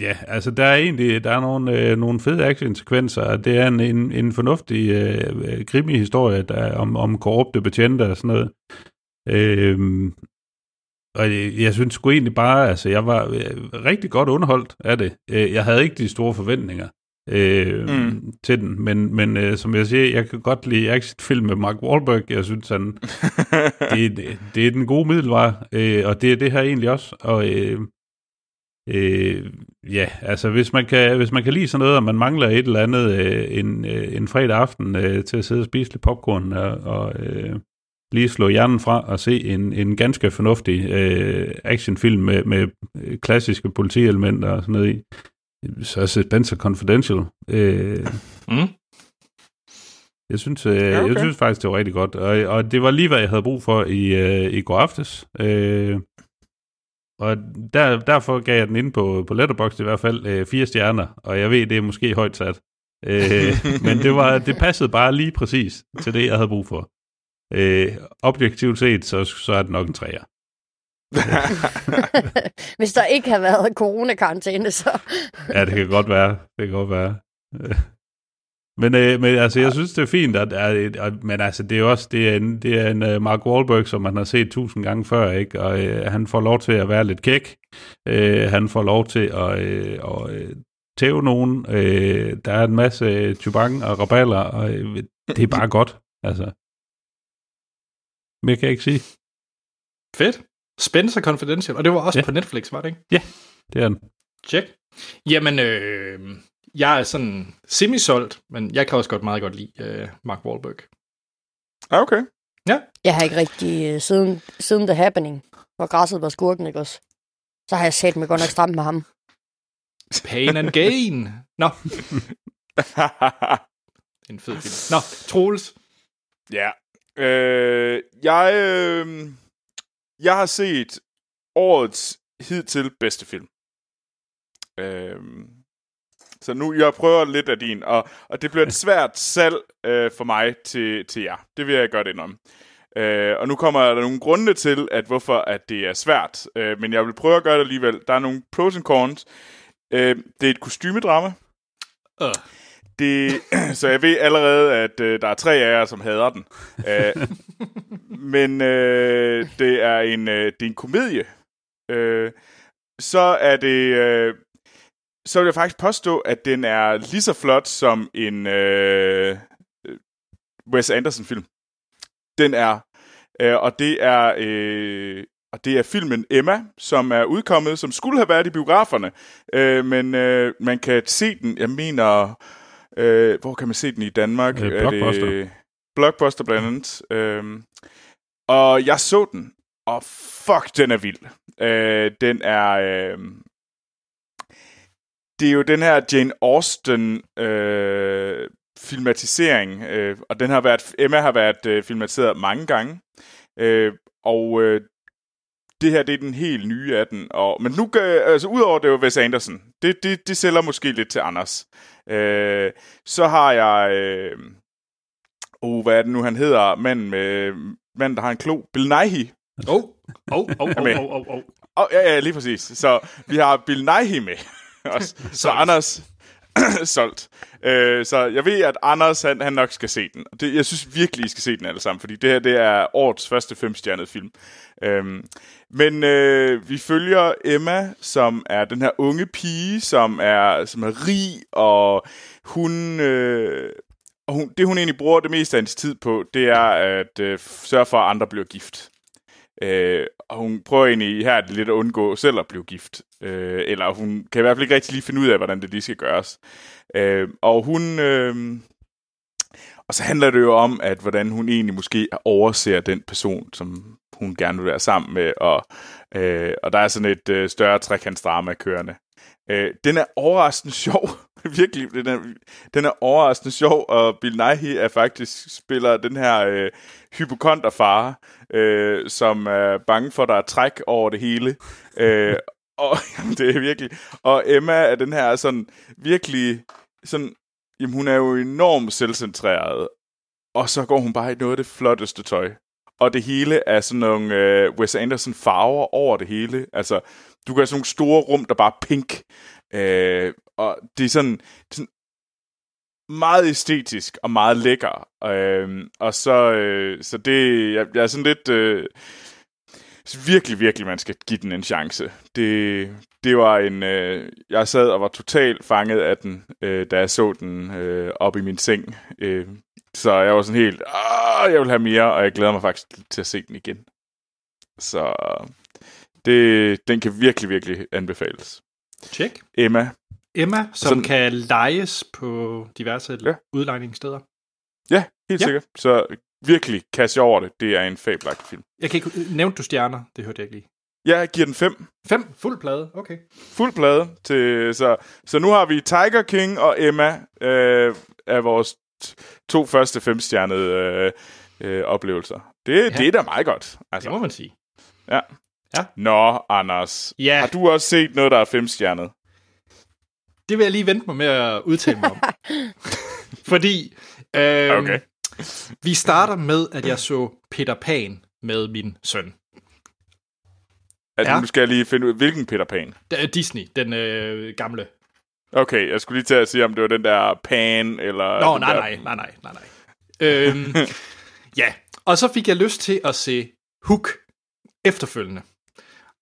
Ja, altså der er egentlig nogle fede action-sekvenser. Det er en fornuftig krimi-historie der, om korrupte betjente og sådan noget. Og jeg synes sgu egentlig bare, altså jeg var rigtig godt underholdt af det. Jeg havde ikke de store forventninger til den, men som jeg siger, jeg kan godt lide actionfilm med Mark Wahlberg. Jeg synes han, det er den gode middelvare, og det er det her egentlig også. Og altså hvis man kan lide sådan noget, og man mangler et eller andet en fredag aften til at sidde og spise lidt popcorn og lige slå hjernen fra og se en ganske fornuftig actionfilm med klassiske politielementer og sådan noget i, så er Spencer Confidential. Jeg synes, okay. Jeg synes faktisk, det var rigtig godt, og det var lige, hvad jeg havde brug for i går aftes. Og derfor gav jeg den inde på Letterboxd i hvert fald 4 stjerner, og jeg ved, det er måske højt sat. Men det passede bare lige præcis til det, jeg havde brug for. Objektivt set, så er det nok en 3'er. Hvis der ikke har været coronakarantæne, så... ja, det kan godt være. Men altså, jeg synes, det er fint, men altså, det er også det er en Mark Wahlberg, som man har set 1000 gange før, ikke? Og han får lov til at være lidt kæk. Han får lov til at tæve nogen. Der er en masse tjubang og raballer, og det er bare godt, altså. Mere kan jeg ikke sige. Fedt. Spencer Confidential. Og det var også på Netflix, var det ikke? Ja, det er den. Check. Jamen, jeg er sådan semi-solgt, men jeg kan også meget godt lide Mark Wahlberg. Okay. Ja. Jeg har ikke rigtig, siden The Happening, hvor græsset var skurken, ikke også? Så har jeg sat mig godt nok stramt med ham. Pain and gain. Nå. En fed film. Nå, Troels. Ja. Yeah. Jeg har set årets hidtil bedste film. Så nu jeg prøver lidt af din, og det bliver et svært salg for mig til jer. Det vil jeg gøre det om. Og nu kommer der nogle grunde til, at hvorfor at det er svært. Men jeg vil prøve at gøre det alligevel. Der er nogle pros and cons. Det er et kostymedrama. Så jeg ved allerede, at der er 3 af jer, som hader den. Men det er en komedie. Så vil jeg faktisk påstå, at den er lige så flot som en Wes Anderson-film. Den er, og det er filmen Emma, som er udkommet, som skulle have været i biograferne, men man kan se den. Jeg mener, hvor kan man se den i Danmark? Blockbuster. Blockbuster blandt andet. Og jeg så den, og fuck, den er vild. Den er... det er jo den her Jane Austen filmatisering, og den har været, Emma har været filmatiseret mange gange, det her, det er den helt nye af den. Men nu, altså udover det var Wes Anderson, det sælger måske lidt til Anders. Så har jeg, hvad er det nu han hedder, manden der har en klo, Bill Nighy. Ja, lige præcis. Så vi har Bill Nighy med. Så Anders solgt. Så jeg ved, at Anders han nok skal se den. Jeg synes virkelig, I skal se den alle sammen, fordi det her, det er årets første 5-stjernede film. Men vi følger Emma, som er den her unge pige, som er rig, og hun, det hun egentlig bruger det meste af hendes tid på, det er at sørge for, at andre bliver gift. Og hun prøver egentlig her lidt at undgå selv at blive gift. Eller hun kan i hvert fald ikke rigtig lige finde ud af, hvordan det lige skal gøres. Og så handler det jo om, at hvordan hun egentlig måske overser den person, som hun gerne vil være sammen med. Og der er sådan et større trekantsdrama kørende. Den er overraskende sjov. Virkelig, den er overraskende sjov, og Bill Nighy er faktisk spiller den her hypokonterfar, som er bange for, at der er træk over det hele. Og det er virkelig. Og Emma er den her sådan virkelig sådan, jamen hun er jo enormt selvcentreret. Og så går hun bare i noget af det flotteste tøj. Og det hele er sådan nogle Wes Anderson farver over det hele. Altså, du kan have sådan nogle store rum, der bare er pink. Og det er sådan meget æstetisk og meget lækker. Og så det... Jeg er sådan lidt... virkelig, virkelig, man skal give den en chance. Det var en... jeg sad og var totalt fanget af den, da jeg så den op i min seng. Så jeg var sådan helt... jeg vil have mere, og jeg glæder mig faktisk til at se den igen. Så... den kan virkelig, virkelig anbefales. Check. Emma, som kan lejes på diverse udlejningssteder. Ja, helt sikkert. Så virkelig kasse over det. Det er en fabelagtig film. Jeg kan ikke nævne du stjerner. Det hørte jeg ikke lige. Ja, jeg giver den 5. 5? Fuld plade, okay. Fuld plade. Så nu har vi Tiger King og Emma er vores to første 5-stjernede oplevelser. Det er da meget godt. Altså. Det må man sige. Ja. Nå, Anders. Ja. Har du også set noget, der er 5-stjernet? Det vil jeg lige vente mig med at udtale mig om. Fordi okay. Vi starter med, at jeg så Peter Pan med min søn. Nu skal jeg lige finde ud, hvilken Peter Pan? Disney, den gamle. Okay, jeg skulle lige til at sige, om det var den der Pan, eller... Nå, nej. Ja, og så fik jeg lyst til at se Hook efterfølgende.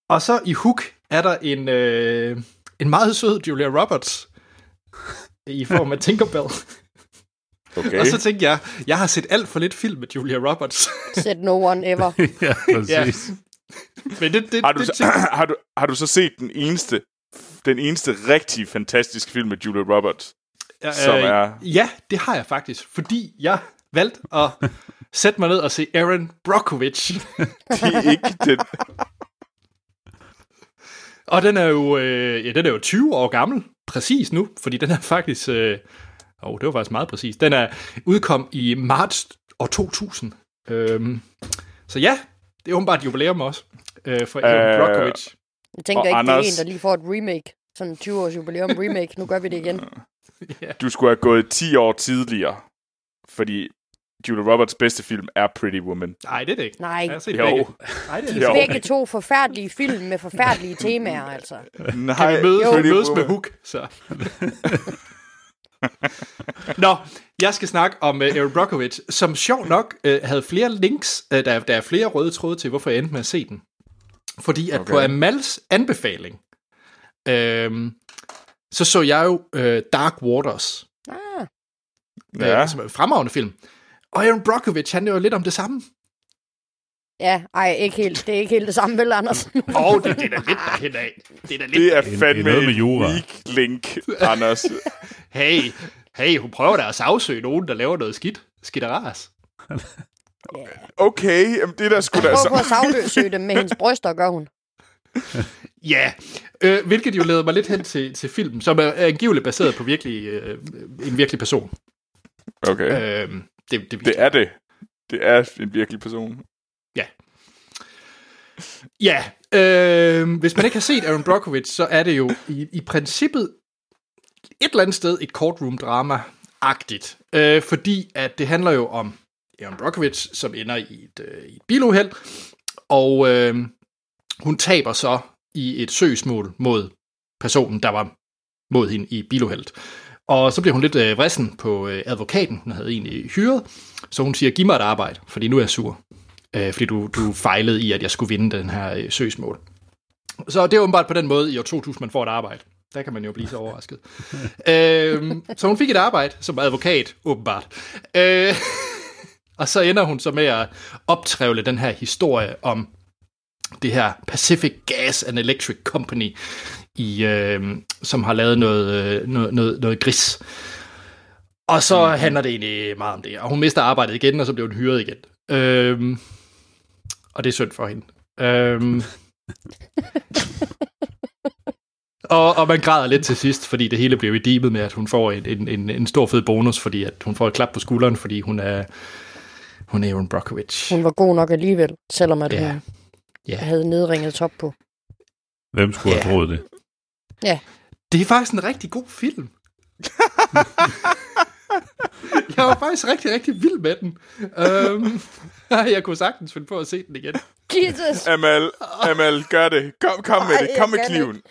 Og så i Hook er der en meget sød Julia Roberts i form af Tinkerbell. Okay. Og så tænkte jeg har set alt for lidt film med Julia Roberts. Set no one ever. Ja, præcis. Ja. Men har du så set den eneste rigtig fantastiske film med Julia Roberts? Som er... Ja, det har jeg faktisk, fordi jeg valgte at sætte mig ned og se Erin Brockovich. Det er ikke den... Og den er jo, den er jo 20 år gammel, præcis nu, fordi den er faktisk, det var faktisk meget præcis, den er udkom i marts år 2000. Så ja, det er åbenbart et jubilæum også, for Erin Brockovich. Jeg tænker ikke, Anders... det er en, der lige får et remake, sådan 20 års jubilæum remake, nu gør vi det igen. Yeah. Du skulle have gået 10 år tidligere, fordi... Julia Roberts bedste film er Pretty Woman. Nej, det er det ikke. Nej. De er begge to forfærdelige film med forfærdelige temaer, altså. Nej, kan vi mødes med Hook, så. Nå, jeg skal snakke om Erin Brockovich, som sjov nok havde flere links, der er flere røde tråde til, hvorfor jeg endte med at se den. Fordi at på Amals anbefaling, så jeg jo Dark Waters. Som er en fremragende film. Og Erin Brockovich handler jo lidt om det samme. Ja, ikke helt. Det er ikke helt det samme, vel, Anders? Det er da lidt der hen af. Det er fandme en weak link, Anders. Hey, hun prøver da at sagsøge nogen, der laver noget skidt og ras. Okay, jamen, det er da sgu da... Hun prøver at sagsøge dem med hendes bryster, gør hun. Ja, hvilket jo leder mig lidt hen til filmen, som er angiveligt baseret på en virkelig person. Okay. Det er det. Det er en virkelig person. Ja. Ja. Hvis man ikke har set Erin Brockovich, så er det jo i princippet et eller andet sted et courtroom-drama-agtigt. Fordi at det handler jo om Erin Brockovich, som ender i et biluheld. Og hun taber så i et søgsmål mod personen, der var mod hende i biluheldet. Og så bliver hun lidt vrissen på advokaten, hun havde egentlig hyret. Så hun siger, giv mig et arbejde, fordi nu er jeg sur. Fordi du fejlede i, at jeg skulle vinde den her søgsmål. Så det er åbenbart på den måde, i år 2000 man får et arbejde. Der kan man jo blive så overrasket. Så hun fik et arbejde som advokat, åbenbart. Og så ender hun så med at optrævle den her historie om det her Pacific Gas and Electric Company, som har lavet noget gris. Og så handler det egentlig meget om det. Og hun mister arbejdet igen, og så bliver hun hyret igen. Og det er synd for hende. Og man græder lidt til sidst, fordi det hele bliver redeemet med, at hun får en stor fed bonus, fordi at hun får et klap på skulderen, fordi hun er Erin Brockovich. Hun var god nok alligevel, selvom at hun havde nedringet top på. Hvem skulle have troet det? Ja. Det er faktisk en rigtig god film. Jeg var faktisk rigtig, rigtig vild med den. Jeg kunne sagtens finde på at se den igen. Jesus. Amal, gør det. Kom med det. Kom med kniven.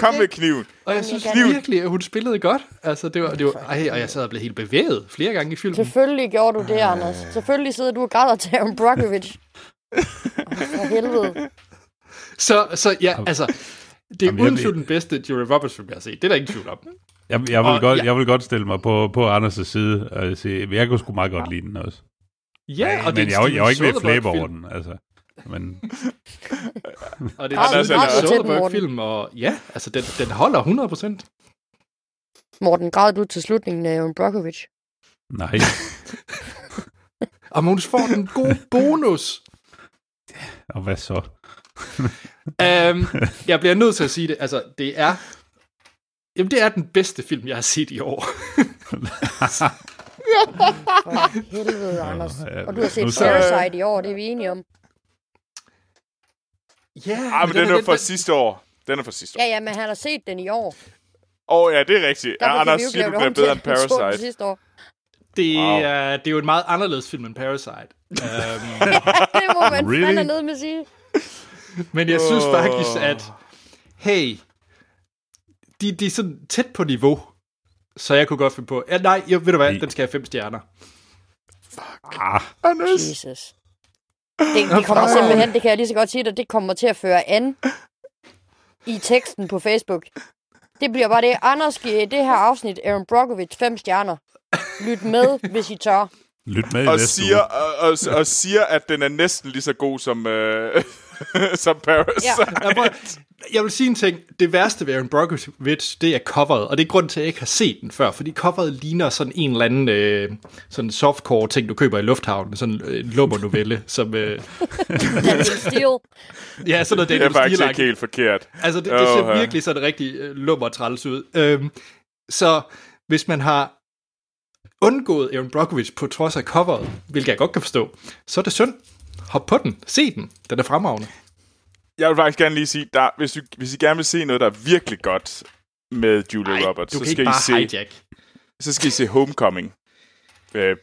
Kom med kniven. Og jeg synes virkelig, at hun spillede godt. Altså, det var, og jeg sad og blev helt bevæget flere gange i filmen. Selvfølgelig gjorde du det, Anders. Selvfølgelig sidder du og græder til Erin Brockovich. For helvede. Så ja, altså... Det er uden tvivl den bedste Julia Roberts, som jeg har set. Det er der ingen tvivl om. Jeg vil godt stille mig på Anders' side og sige, jeg kunne sgu meget godt lide den også. Ja, og men det er en jeg var ikke ved at flæbe over den, altså. Men... og det er en Soderbergh-film, og ja, altså den holder 100%. Morten, græd du til slutningen af Erin Brockovich? Nej. Og Måns får den gode bonus. Og hvad så? Jeg bliver nødt til at sige det. Altså, det er den bedste film, jeg har set i år. For helvede, Anders. Og du har set Parasite i år, det er vi enige om. Ja, men den er fra sidste år. Ja, men han har set den i år. Ja, det er rigtigt. Anders siger, du bliver bedre end Parasite. Sidste år. Det er jo en meget anderledes film end Parasite. Det må man fandme ned med at sige. Men jeg synes faktisk, at de er sådan tæt på niveau, så jeg kunne godt finde på. Ja, nej, ved du hvad, den skal have 5 stjerner. Fuck. Anders. Jesus. Det kommer simpelthen, det kan jeg lige så godt sige dig, det kommer til at føre an i teksten på Facebook. Det bliver bare det. Anders giver det her afsnit Erin Brockovich 5 stjerner. Lyt med, hvis I tør. Lyt med og siger, at den er næsten lige så god som... som Parasite. Ja. Jeg vil sige en ting. Det værste ved Erin Brockovich, det er coveret, og det er grunden til, at jeg ikke har set den før, fordi coveret ligner sådan en eller anden sådan softcore ting, du køber i lufthavnen, sådan en lummernovelle, som... Daniel Steele. Ja, sådan noget Daniel Steele. Det er faktisk ikke helt forkert. Altså, det ser virkelig sådan rigtig lummertræls ud. Så hvis man har undgået Erin Brockovich på trods af coveret, hvilket jeg godt kan forstå, så er det synd. Hop på den. Se den. Den er fremragende. Jeg vil faktisk gerne lige sige, der, hvis I gerne vil se noget, der er virkelig godt med Julia Roberts, så skal I se... Så skal I se Homecoming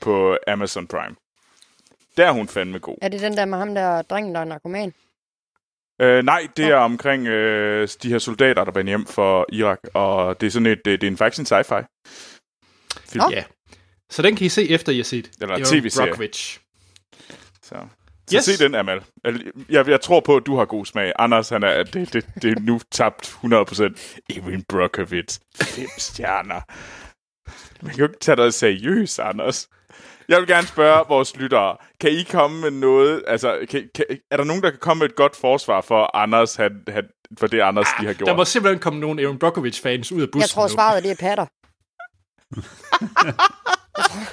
på Amazon Prime. Der er hun fandme god. Er det den der med ham der drengen, der er narkoman? Nej, det er omkring de her soldater, der vender hjem fra Irak, og det er sådan det er faktisk en sci-fi. Ja. Så den kan I se efter, I har set. Eller tv-serie. Brockovich. Så... Yes. Så se den, Amal. Jeg tror på, at du har god smag. Anders, han er det er nu tabt 100%. Erin Brockovich. 5 stjerner. Man kan jo ikke tage dig seriøst, Anders. Jeg vil gerne spørge vores lyttere. Kan I komme med noget? Altså, er der nogen, der kan komme med et godt forsvar for Anders, for det, Anders de har gjort? Der må simpelthen komme nogle Erin Brockovich-fans ud af bussen. Jeg tror, svaret det er patter.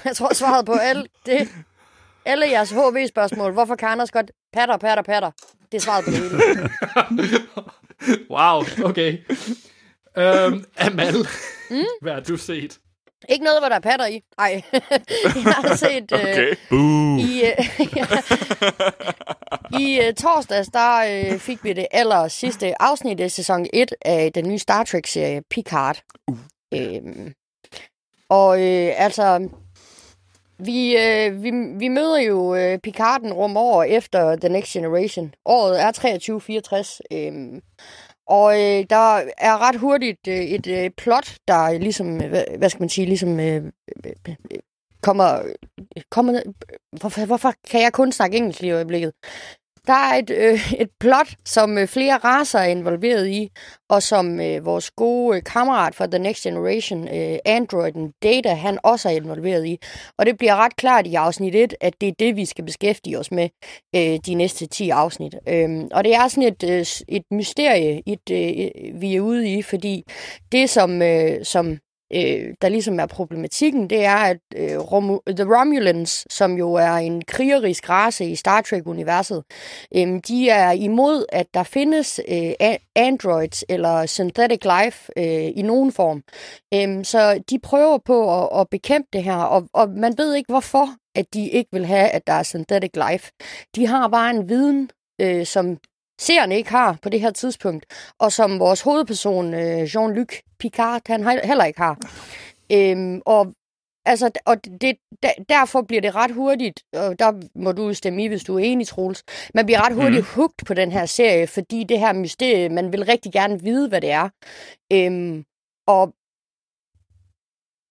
Jeg tror, svaret på alt det... Eller jeres HV-spørgsmål. Hvorfor kan Anders godt patter? Det er svaret på det hele. Wow, okay. Amal, hvad har du set? Ikke noget, hvor der er patter i. Nej, jeg har set... Okay. I torsdags, der fik vi det aller sidste afsnit af sæson 1 af den nye Star Trek-serie Picard. Altså... Vi møder jo Picarden rum over efter The Next Generation. Året er 2364, og der er ret hurtigt et plot, der ligesom, hvad skal man sige, ligesom kommer hvorfor kan jeg kun snakke engelsk lige i øjeblikket? Der er et plot, som flere racer er involveret i, og som vores gode kammerat fra The Next Generation, androiden Data, han også er involveret i. Og det bliver ret klart i afsnit 1, at det er det, vi skal beskæftige os med de næste 10 afsnit. Og det er sådan et mysterie, vi er ude i, fordi det, som der ligesom er problematikken, det er, at The Romulans, som jo er en krigerisk race i Star Trek-universet, de er imod, at der findes androids eller synthetic life i nogen form. Så de prøver på at bekæmpe det her, og man ved ikke, hvorfor at de ikke vil have, at der er synthetic life. De har bare en viden, som seerne ikke har på det her tidspunkt, og som vores hovedperson, Jean-Luc Picard, han heller ikke har. Derfor bliver det ret hurtigt, og der må du stemme i, hvis du er enig, Troels, man bliver ret hurtigt hooked på den her serie, fordi det her mysterie, man vil rigtig gerne vide, hvad det er.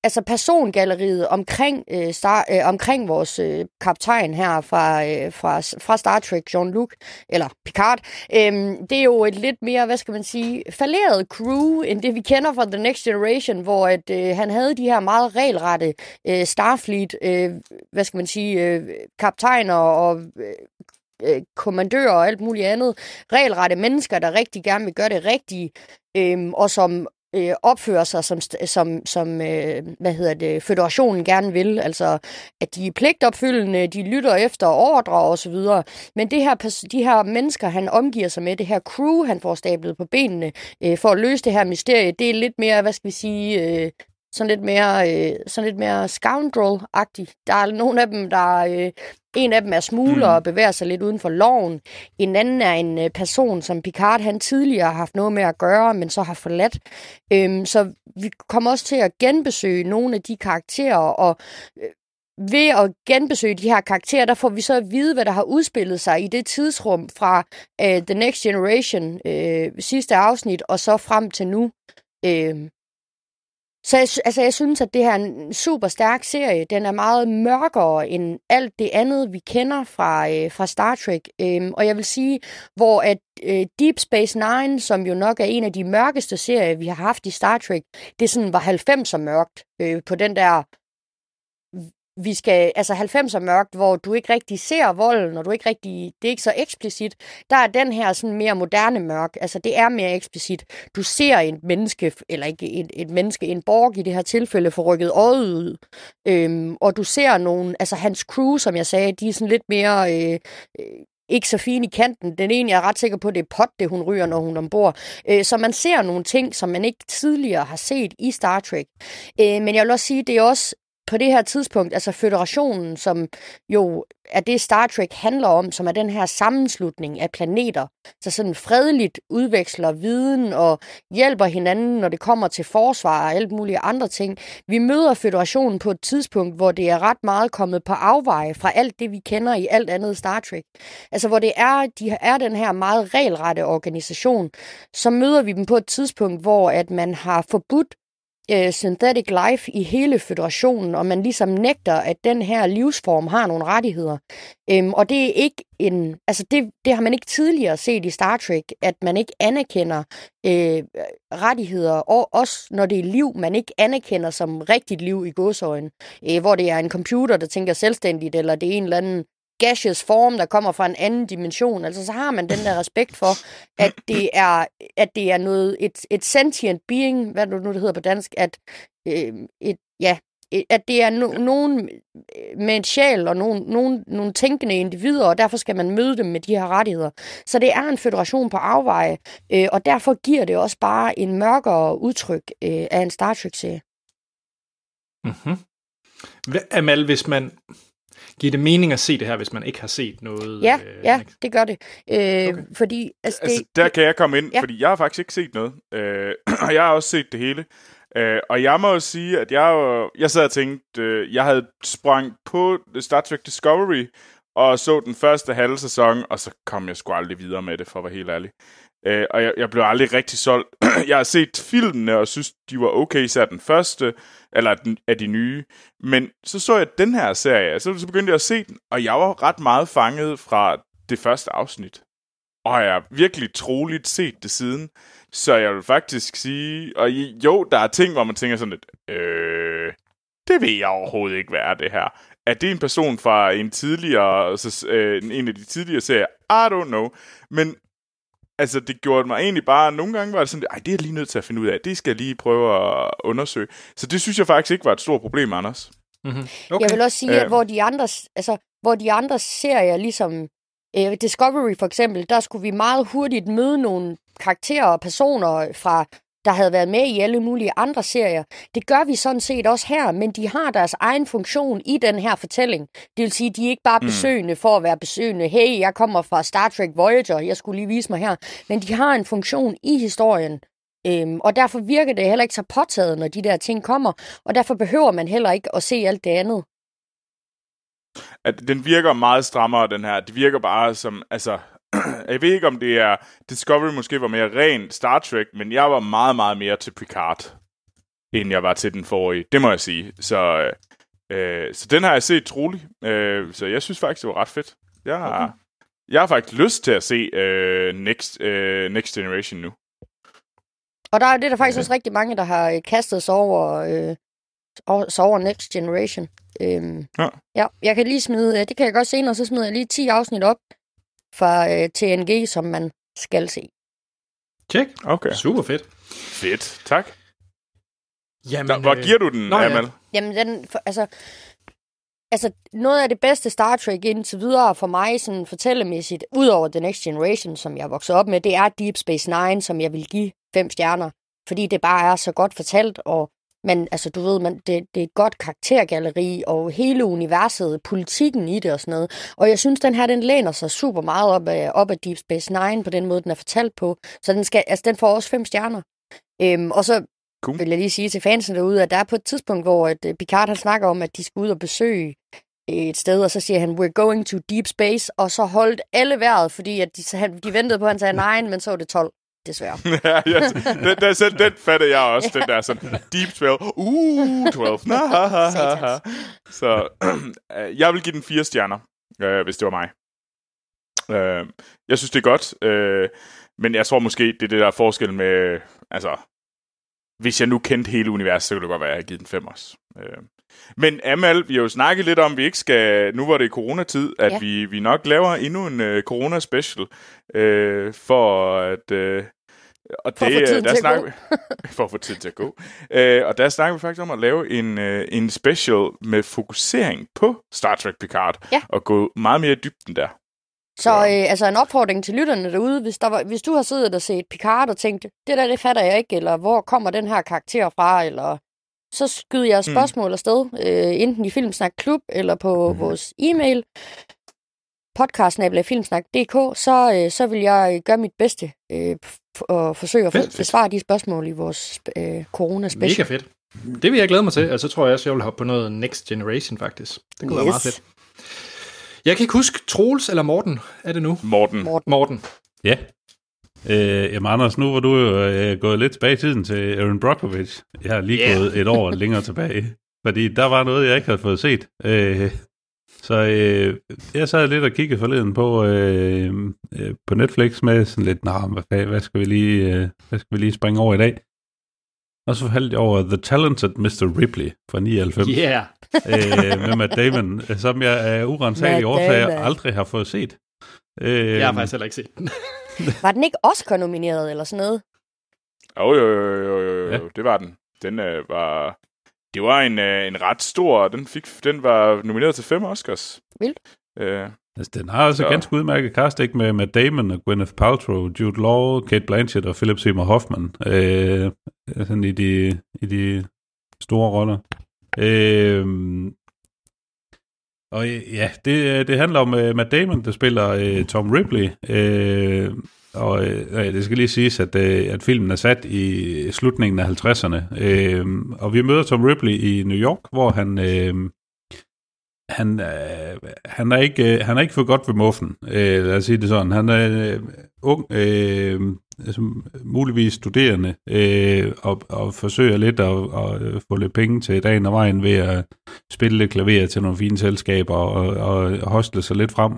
Altså persongalleriet omkring vores kaptajn her fra Star Trek, Jean-Luc, eller Picard, det er jo et lidt mere, hvad skal man sige, falderet crew, end det vi kender fra The Next Generation, hvor at, han havde de her meget regelrette Starfleet, hvad skal man sige, kaptajner og kommandører og alt muligt andet. Regelrette mennesker, der rigtig gerne vil gøre det rigtige, og som opfører sig, som føderationen gerne vil. Altså, at de er pligtopfyldende, de lytter efter ordre og så videre. Men de her mennesker, han omgiver sig med, det her crew, han får stablet på benene for at løse det her mysterie, det er lidt mere, hvad skal vi sige, sådan lidt mere scoundrel-agtigt. Der er nogle af dem, en af dem er smugler og bevæger sig lidt uden for loven. En anden er en person, som Picard han tidligere har haft noget med at gøre, men så har forladt. Så vi kommer også til at genbesøge nogle af de karakterer, og ved at genbesøge de her karakterer, der får vi så at vide, hvad der har udspillet sig i det tidsrum fra The Next Generation sidste afsnit, og så frem til nu. Så jeg synes, at det her er en super stærk serie. Den er meget mørkere end alt det andet, vi kender fra Star Trek. Og jeg vil sige, hvor at Deep Space Nine, som jo nok er en af de mørkeste serier, vi har haft i Star Trek, det sådan var 90'er mørkt på den der... Vi skal, altså 90'er mørkt, hvor du ikke rigtig ser volden, og det er ikke så eksplicit. Der er den her sådan mere moderne mørk, altså det er mere eksplicit. Du ser et menneske, eller ikke et menneske, en Borg i det her tilfælde, får rykket øjet ud. Og du ser nogen, altså hans crew, som jeg sagde, de er sådan lidt mere... ikke så fine i kanten. Den ene, jeg er ret sikker på, det er pot, det hun ryger, når hun er ombord. Så man ser nogle ting, som man ikke tidligere har set i Star Trek. Men jeg vil også sige, det er også... På det her tidspunkt, altså føderationen, som jo er det, Star Trek handler om, som er den her sammenslutning af planeter, så sådan fredeligt udveksler viden og hjælper hinanden, når det kommer til forsvar og alt mulige andre ting. Vi møder føderationen på et tidspunkt, hvor det er ret meget kommet på afveje fra alt det, vi kender i alt andet Star Trek. Altså hvor de er den her meget regelrette organisation, så møder vi dem på et tidspunkt, hvor at man har forbudt synthetic life i hele føderationen, og man ligesom nægter, at den her livsform har nogle rettigheder. Og det er ikke en... Altså det har man ikke tidligere set i Star Trek, at man ikke anerkender rettigheder, og også når det er liv, man ikke anerkender som rigtigt liv i godsøjne, hvor det er en computer, der tænker selvstændigt, eller det er en eller anden gaseous form, der kommer fra en anden dimension. Altså, så har man den der respekt for, at det er noget, et sentient being, hvad nu det hedder på dansk, at det er nogen med en sjæl og nogle tænkende individer, og derfor skal man møde dem med de her rettigheder. Så det er en føderation på afveje, og derfor giver det også bare en mørkere udtryk af en Star Trek-serie. Mm-hmm. Amal, hvis man... Giver det mening at se det her, hvis man ikke har set noget? Ja, det gør det. Okay. Fordi, altså, kan jeg komme ind, ja. Fordi jeg har faktisk ikke set noget. Og jeg har også set det hele. Og jeg må jo sige, at jeg sad og tænkte, jeg havde sprang på Star Trek Discovery, og så den første halve sæson, og så kom jeg sgu aldrig videre med det, for at være helt ærlig. Og jeg blev aldrig rigtig solgt. Jeg har set filmene, og synes, de var okay, især den første, eller af de nye. Men så jeg den her serie, og så begyndte jeg at se den, og jeg var ret meget fanget fra det første afsnit. Og jeg har virkelig troligt set det siden. Så jeg vil faktisk sige, og jo, der er ting, hvor man tænker sådan lidt, det ved jeg overhovedet ikke, hvad er det her. Er det en person fra en af de tidligere serier? I don't know. Men altså, det gjorde mig egentlig bare... Nogle gange var det sådan, det er jeg lige nødt til at finde ud af. Det skal jeg lige prøve at undersøge. Så det synes jeg faktisk ikke var et stort problem, Anders. Mm-hmm. Okay. Jeg vil også sige, at hvor de andre serier, ligesom Discovery for eksempel, der skulle vi meget hurtigt møde nogle karakterer og personer fra der havde været med i alle mulige andre serier. Det gør vi sådan set også her, men de har deres egen funktion i den her fortælling. Det vil sige, at de er ikke bare besøgende for at være besøgende. Hey, jeg kommer fra Star Trek Voyager, jeg skulle lige vise mig her. Men de har en funktion i historien. Og derfor virker det heller ikke så påtaget, når de der ting kommer, og derfor behøver man heller ikke at se alt det andet. At den virker meget strammere, den her. Det virker bare som, altså, jeg ved ikke, om det er Discovery måske var mere ren Star Trek, men jeg var meget, meget mere til Picard, end jeg var til den forrige. Det må jeg sige. Så den har jeg set troligt. Så jeg synes faktisk, det var ret fedt. Jeg har faktisk lyst til at se Next Generation nu. Og der er det, der faktisk også rigtig mange, der har kastet sig over, Next Generation. Ja, jeg kan lige smide, det kan jeg godt senere, så smider jeg lige 10 afsnit op fra TNG, som man skal se. Tjek. Okay. Super fedt. Fedt, tak. Jamen, hvor giver du den, Amal? Ja. Jamen, den, altså, noget af det bedste Star Trek indtil videre for mig, sådan fortællemæssigt, ud over The Next Generation, som jeg voksede op med, det er Deep Space Nine, som jeg vil give 5 stjerner, fordi det bare er så godt fortalt, og man, altså, du ved, det er et godt karaktergalleri, og hele universet, politikken i det og sådan noget. Og jeg synes, den her, den læner sig super meget op af Deep Space Nine, på den måde, den er fortalt på. Så den skal, altså, den får også 5 stjerner. Og så cool. Vil jeg lige sige til fansen derude, at der er på et tidspunkt, hvor Picard, han snakker om, at de skal ud og besøge et sted, og så siger han, we're going to deep space, og så holdt alle vejret, fordi at de ventede på, at han sagde 9, men så var det 12. Desværre. Den fattede jeg også, den der sådan deep 12. 12. Så jeg vil give den 4 stjerner, hvis det var mig. Jeg synes, det er godt, men jeg tror måske, det er det der forskel med, altså, hvis jeg nu kendte hele universet, så kunne det godt være, at jeg havde givet den 5 også. Men Amal, vi har jo snakket lidt om, vi ikke skal, nu var det coronatid, at vi nok laver endnu en corona-special, for at få tiden til at gå. Og der snakker vi faktisk om at lave en special med fokusering på Star Trek Picard, og gå meget mere i dybden der. Så altså en opfordring til lytterne derude, hvis du har siddet og set Picard og tænkt, det der, det fatter jeg ikke, eller hvor kommer den her karakter fra, eller så skyder jeg spørgsmål afsted, enten i Filmsnak Klub eller på vores e-mail, podcast@filmsnak.dk, så vil jeg gøre mit bedste og forsøge at besvare de spørgsmål i vores corona-special. Mega fedt. Det vil jeg glæde mig til, og så tror jeg også, jeg vil hoppe på noget Next Generation faktisk. Det kunne være meget fedt. Jeg kan ikke huske, Troels eller Morten er det nu? Morten. Ja. Jamen Anders, nu var du jo gået lidt tilbage i tiden til Erin Brockovich. Jeg har lige gået et år længere tilbage, fordi der var noget, jeg ikke havde fået set. Jeg sad lidt og kiggede forleden på Netflix med sådan lidt, hvad skal vi lige springe over i dag? Og så faldt jeg over The Talented Mr. Ripley fra 99. Yeah. Med Matt Damon, som jeg af urensagelige årsager aldrig har fået set. Jeg har faktisk heller ikke set den. Var den ikke Oscar-nomineret eller sådan noget? Jo. Ja. Det var den. Det var en ret stor, den var nomineret til 5 Oscars. Vildt. Altså, den har altså ganske udmærket cast, ikke, med Matt Damon og Gwyneth Paltrow, Jude Law, Cate Blanchett og Philip Seymour Hoffman. Sådan i de store roller. Og ja, det handler om Matt Damon, der spiller Tom Ripley. Og det skal lige siges, at filmen er sat i slutningen af 50'erne. Og vi møder Tom Ripley i New York, hvor han er ikke for godt ved muffen. Lad os sige det sådan. Han er ung, muligvis studerende, og forsøger lidt at få lidt penge til dagen og vejen ved at spille lidt klaver til nogle fine selskaber og hostle sig lidt frem,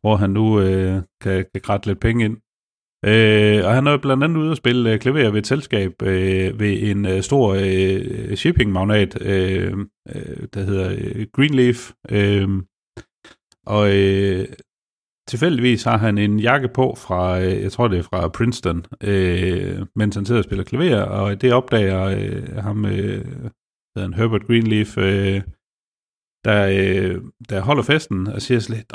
hvor han nu kan kratte lidt penge ind. Og han er blandt andet ude at spille klaver ved et selskab ved en stor shipping-magnat, der hedder Greenleaf. Tilfældigvis har han en jakke på fra, jeg tror det er fra Princeton, mens han sidder og spiller klaver, og det opdager ham, Herbert Greenleaf, der holder festen og siger slet,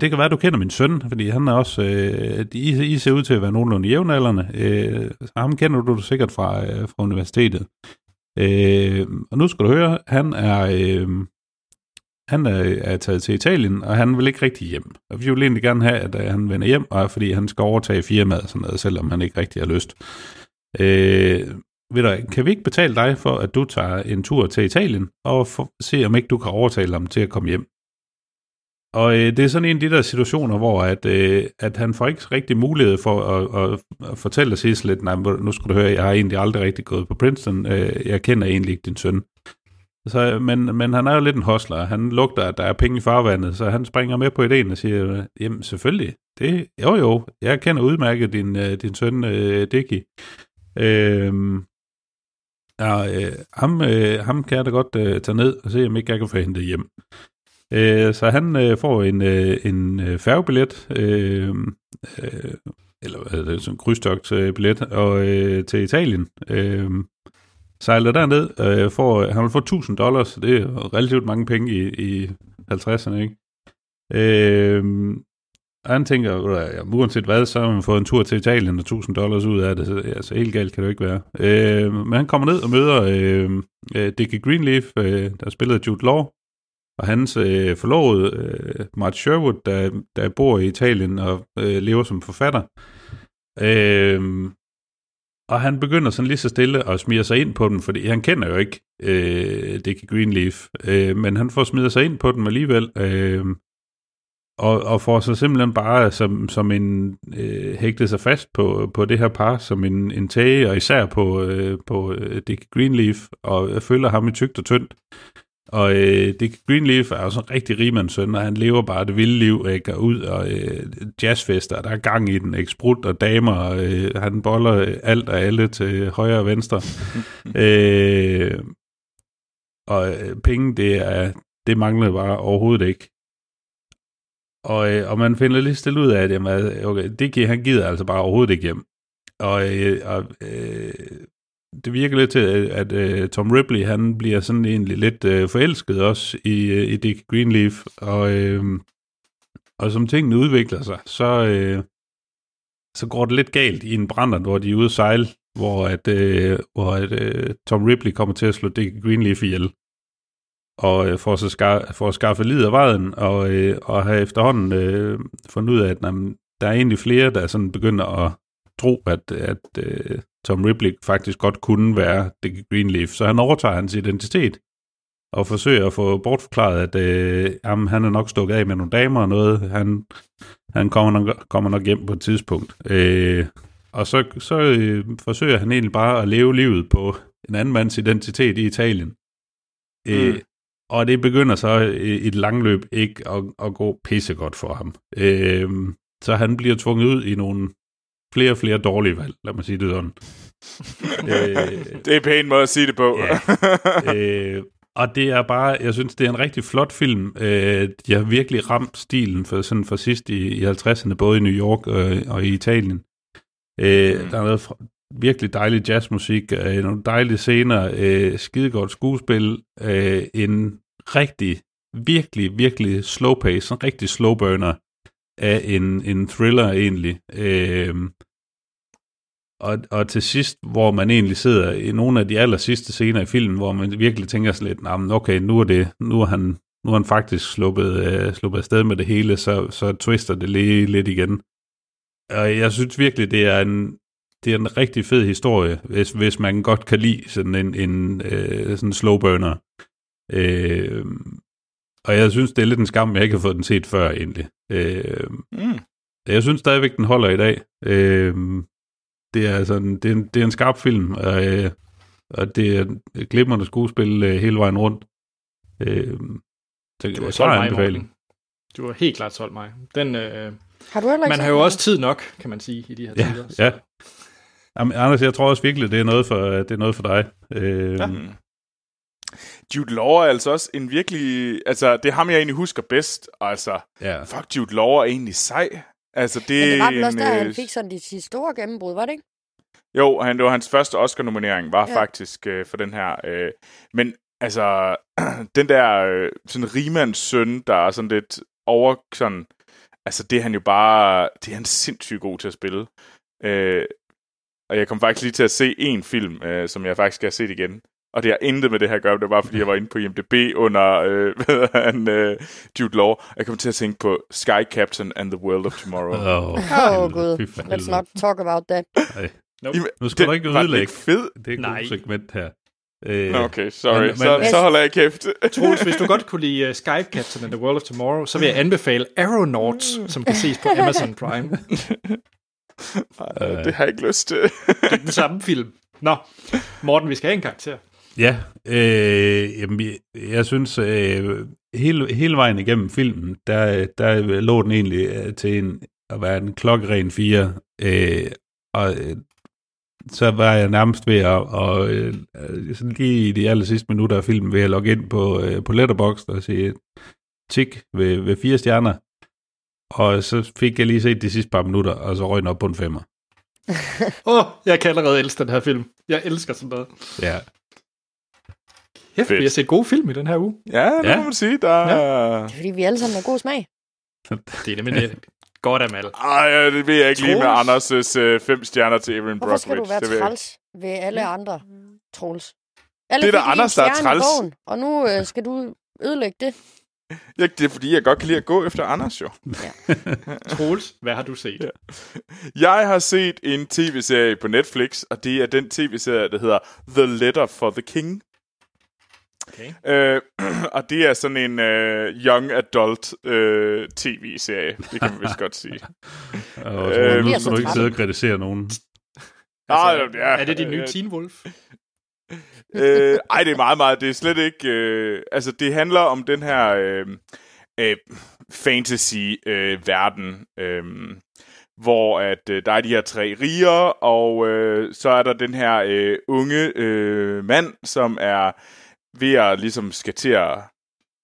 det kan være, du kender min søn, fordi han er også, I ser ud til at være nogenlunde jævnaldrende, ham kender du sikkert fra universitetet. Og nu skal du høre, han er taget til Italien, og han vil ikke rigtig hjem. Og vi vil egentlig gerne have, at han vender hjem, og fordi han skal overtage firmaet, sådan noget, selvom han ikke rigtig har lyst. Ved du, kan vi ikke betale dig for, at du tager en tur til Italien, og se, om ikke du kan overtale ham til at komme hjem? Og det er sådan en af de der situationer, hvor at han får ikke rigtig mulighed for at fortælle Sissel lidt, nej, nu skal du høre, jeg har egentlig aldrig rigtig gået på Princeton, jeg kender egentlig ikke din søn. Så, men han er jo lidt en hustler, han lugter, at der er penge i farvandet, så han springer med på ideen og siger, jamen selvfølgelig, det, jo, jeg kender udmærket din søn, Dickie. Ham kan jeg da godt tage ned og se, om ikke jeg kan få hentet hjem. Så han får en færgebillet, eller hvad hedder det, sådan en krydstogtbillet, og til Italien. Sejler derned, han vil få $1,000, det er relativt mange penge i 50'erne, ikke? Og han tænker, uanset hvad, så har man fået en tur til Italien og $1,000 ud af det, så altså, helt galt kan det jo ikke være. Men han kommer ned og møder Dickie Greenleaf, der spillede Jude Law, og hans forlovede, Mark Sherwood, der bor i Italien og lever som forfatter. Og han begynder sådan lige så stille at smide sig ind på dem, fordi han kender jo ikke Dickie Greenleaf, men han får smidt sig ind på dem alligevel, og får så simpelthen bare som en hægtet sig fast på det her par, som en tæge, og især på Dickie Greenleaf, og følger ham i tykt og tyndt. Og Dickie Greenleaf er jo sådan en rigtig rigmandssøn, og han lever bare det vilde liv, ikke? Og ud og jazzfester, og der er gang i den, sprut og damer, og han boller alt og alle til højre og venstre. Og penge, det mangler bare overhovedet ikke. Og man finder lidt stille ud af, at jamen, okay, Dickie, han gider altså bare overhovedet ikke hjem. Og det virker lidt til, at Tom Ripley, han bliver sådan egentlig lidt forelsket også i Dickie Greenleaf, og som tingene udvikler sig, så går det lidt galt i en brandert, hvor de er ude at sejle, hvor Tom Ripley kommer til at slå Dickie Greenleaf ihjel, og får skaffet lid af vejen, og har efterhånden fundet ud af, at der er egentlig flere, der sådan begynder at tro, at Tom Ripley faktisk godt kunne være Dickie Greenleaf, så han overtager hans identitet og forsøger at få bortforklaret, at han er nok stukket af med nogle damer og noget, han kommer nok hjem på et tidspunkt. Og så forsøger han egentlig bare at leve livet på en anden mands identitet i Italien. Og det begynder så i et langløb ikke at gå pissegodt for ham. Så han bliver tvunget ud i nogle flere og flere dårlige valg, lad mig sige det sådan. Det er en pæn måde at sige det på. Ja. Og det er bare, jeg synes, det er en rigtig flot film. De har virkelig ramt stilen for sidst i 50'erne, både i New York og i Italien. Der er noget virkelig dejlig jazzmusik, nogle dejlige scener, skidegodt skuespil, en rigtig, virkelig, virkelig slow pace, en rigtig slow burner af en thriller egentlig. Og til sidst, hvor man egentlig sidder i nogle af de aller sidste scener i filmen, hvor man virkelig tænker sig lidt, okay, nu er han faktisk sluppet afsted med det hele, så twister det lige lidt igen. Og jeg synes virkelig, det er en rigtig fed historie, hvis man godt kan lide sådan en slow burner. Og jeg synes, det er lidt en skam, jeg ikke har fået den set før, egentlig. Jeg synes stadigvæk, den holder i dag. Det er en skarp film, og det er et glimrende skuespil hele vejen rundt. Du har solgt mig, Morten. Du har helt klart solgt mig. Man har jo også tid nok, kan man sige, i de her tider. Ja. Jamen, Anders, jeg tror også virkelig, det er noget for dig. Ja. Jude Law er altså også en virkelig... Altså, det er ham, jeg egentlig husker bedst. Altså, yeah. Fuck, Jude Law er egentlig sej. Altså, det var vel også der, han fik sådan sit store gennembrud, var det ikke? Jo, det var hans første Oscar-nominering, var faktisk for den her. Men altså den der sådan rigmands søn, der er sådan lidt over sådan, altså det er han jo bare, det er han sindssygt god til at spille. Og jeg kom faktisk lige til at se en film, som jeg faktisk skal have set igen. Og det har intet med det her at gøre, det var bare fordi, jeg var inde på IMDb under Jude Law. Jeg kom til at tænke på Sky Captain and the World of Tomorrow. Gud, let's not talk about that. Nope. Nu skal du ikke ødelægge. Det er et godt segment her. Okay, sorry. Så holder jeg kæft. Troels, hvis du godt kunne lide Sky Captain and the World of Tomorrow, så vil jeg anbefale Aeronauts, som kan ses på Amazon Prime. Det har jeg ikke lyst til. Det er den samme film. Nå, Morten, vi skal have en karakter. Ja, jamen, jeg synes, hele vejen igennem filmen, der lå den egentlig til at være en klokkeren 4, og så var jeg nærmest ved at lige i de aller sidste minutter af filmen, ved at logge ind på Letterboxd og sige tik ved 4 stjerner, og så fik jeg lige set de sidste par minutter, og så røg den op på en 5'er. Jeg kan allerede elske den her film. Jeg elsker sådan noget. Ja. Hæft, vi har set gode film i den her uge. Ja, det må man sige. Det er fordi, vi alle sammen har god smag. Det er nemlig godt af alle. Ej, det vil jeg ikke lige med Anders' 5 stjerner til Erin Brockovich. Hvorfor skal du være træls ved alle andre, Troels? Alle det er der Anders, der er træls. Bogen, og nu skal du ødelægge det. Ja, det er fordi, jeg godt kan lide at gå efter Anders, jo. Ja. Troels, hvad har du set? Jeg har set en tv-serie på Netflix, og det er den tv-serie, der hedder The Letter for the King. Okay. Og det er sådan en young adult tv-serie, det kan man vist godt sige. Nu skal du ikke sidde og kritisere nogen. Altså, er det din nye Teen Wolf? Ej, det er meget, det er slet ikke... altså, det handler om den her fantasy-verden, hvor at der er de her 3 riger, og så er der den her unge mand, som er ved at ligesom skal til at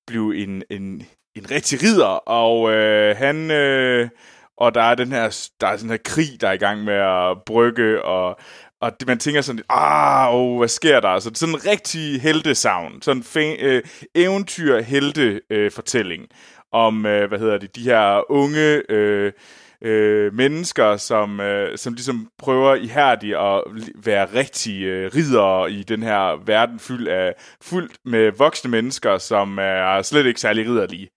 blive en rigtig ridder, og han... og der er den her krig, der er i gang med at brygge, og man tænker sådan, hvad sker der? Så det er sådan en rigtig heltesavn, sådan en eventyr-helte-fortælling om, de her unge mennesker, som ligesom prøver ihærdigt at være rigtige riddere i den her verden fyldt med voksne mennesker, som er slet ikke særlig ridderlige.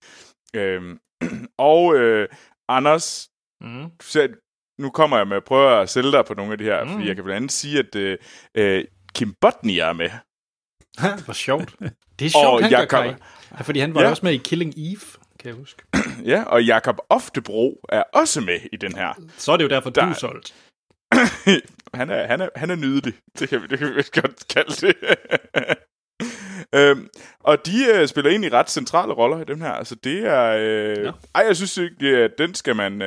Anders... Nu kommer jeg med at prøve at sælge dig på nogle af de her, fordi jeg kan blandt andet sige, at Kim Bodnia er med. Hvor sjovt. Det er sjovt, og han fordi han var også med i Killing Eve, kan jeg huske. Ja, og Jakob Oftebro er også med i den her. Så er det jo derfor, du er solgt. Han er nydelig. Det kan vi godt kalde det. Og de spiller egentlig ret centrale roller i dem her. Altså det er... jeg synes ikke, at den skal man...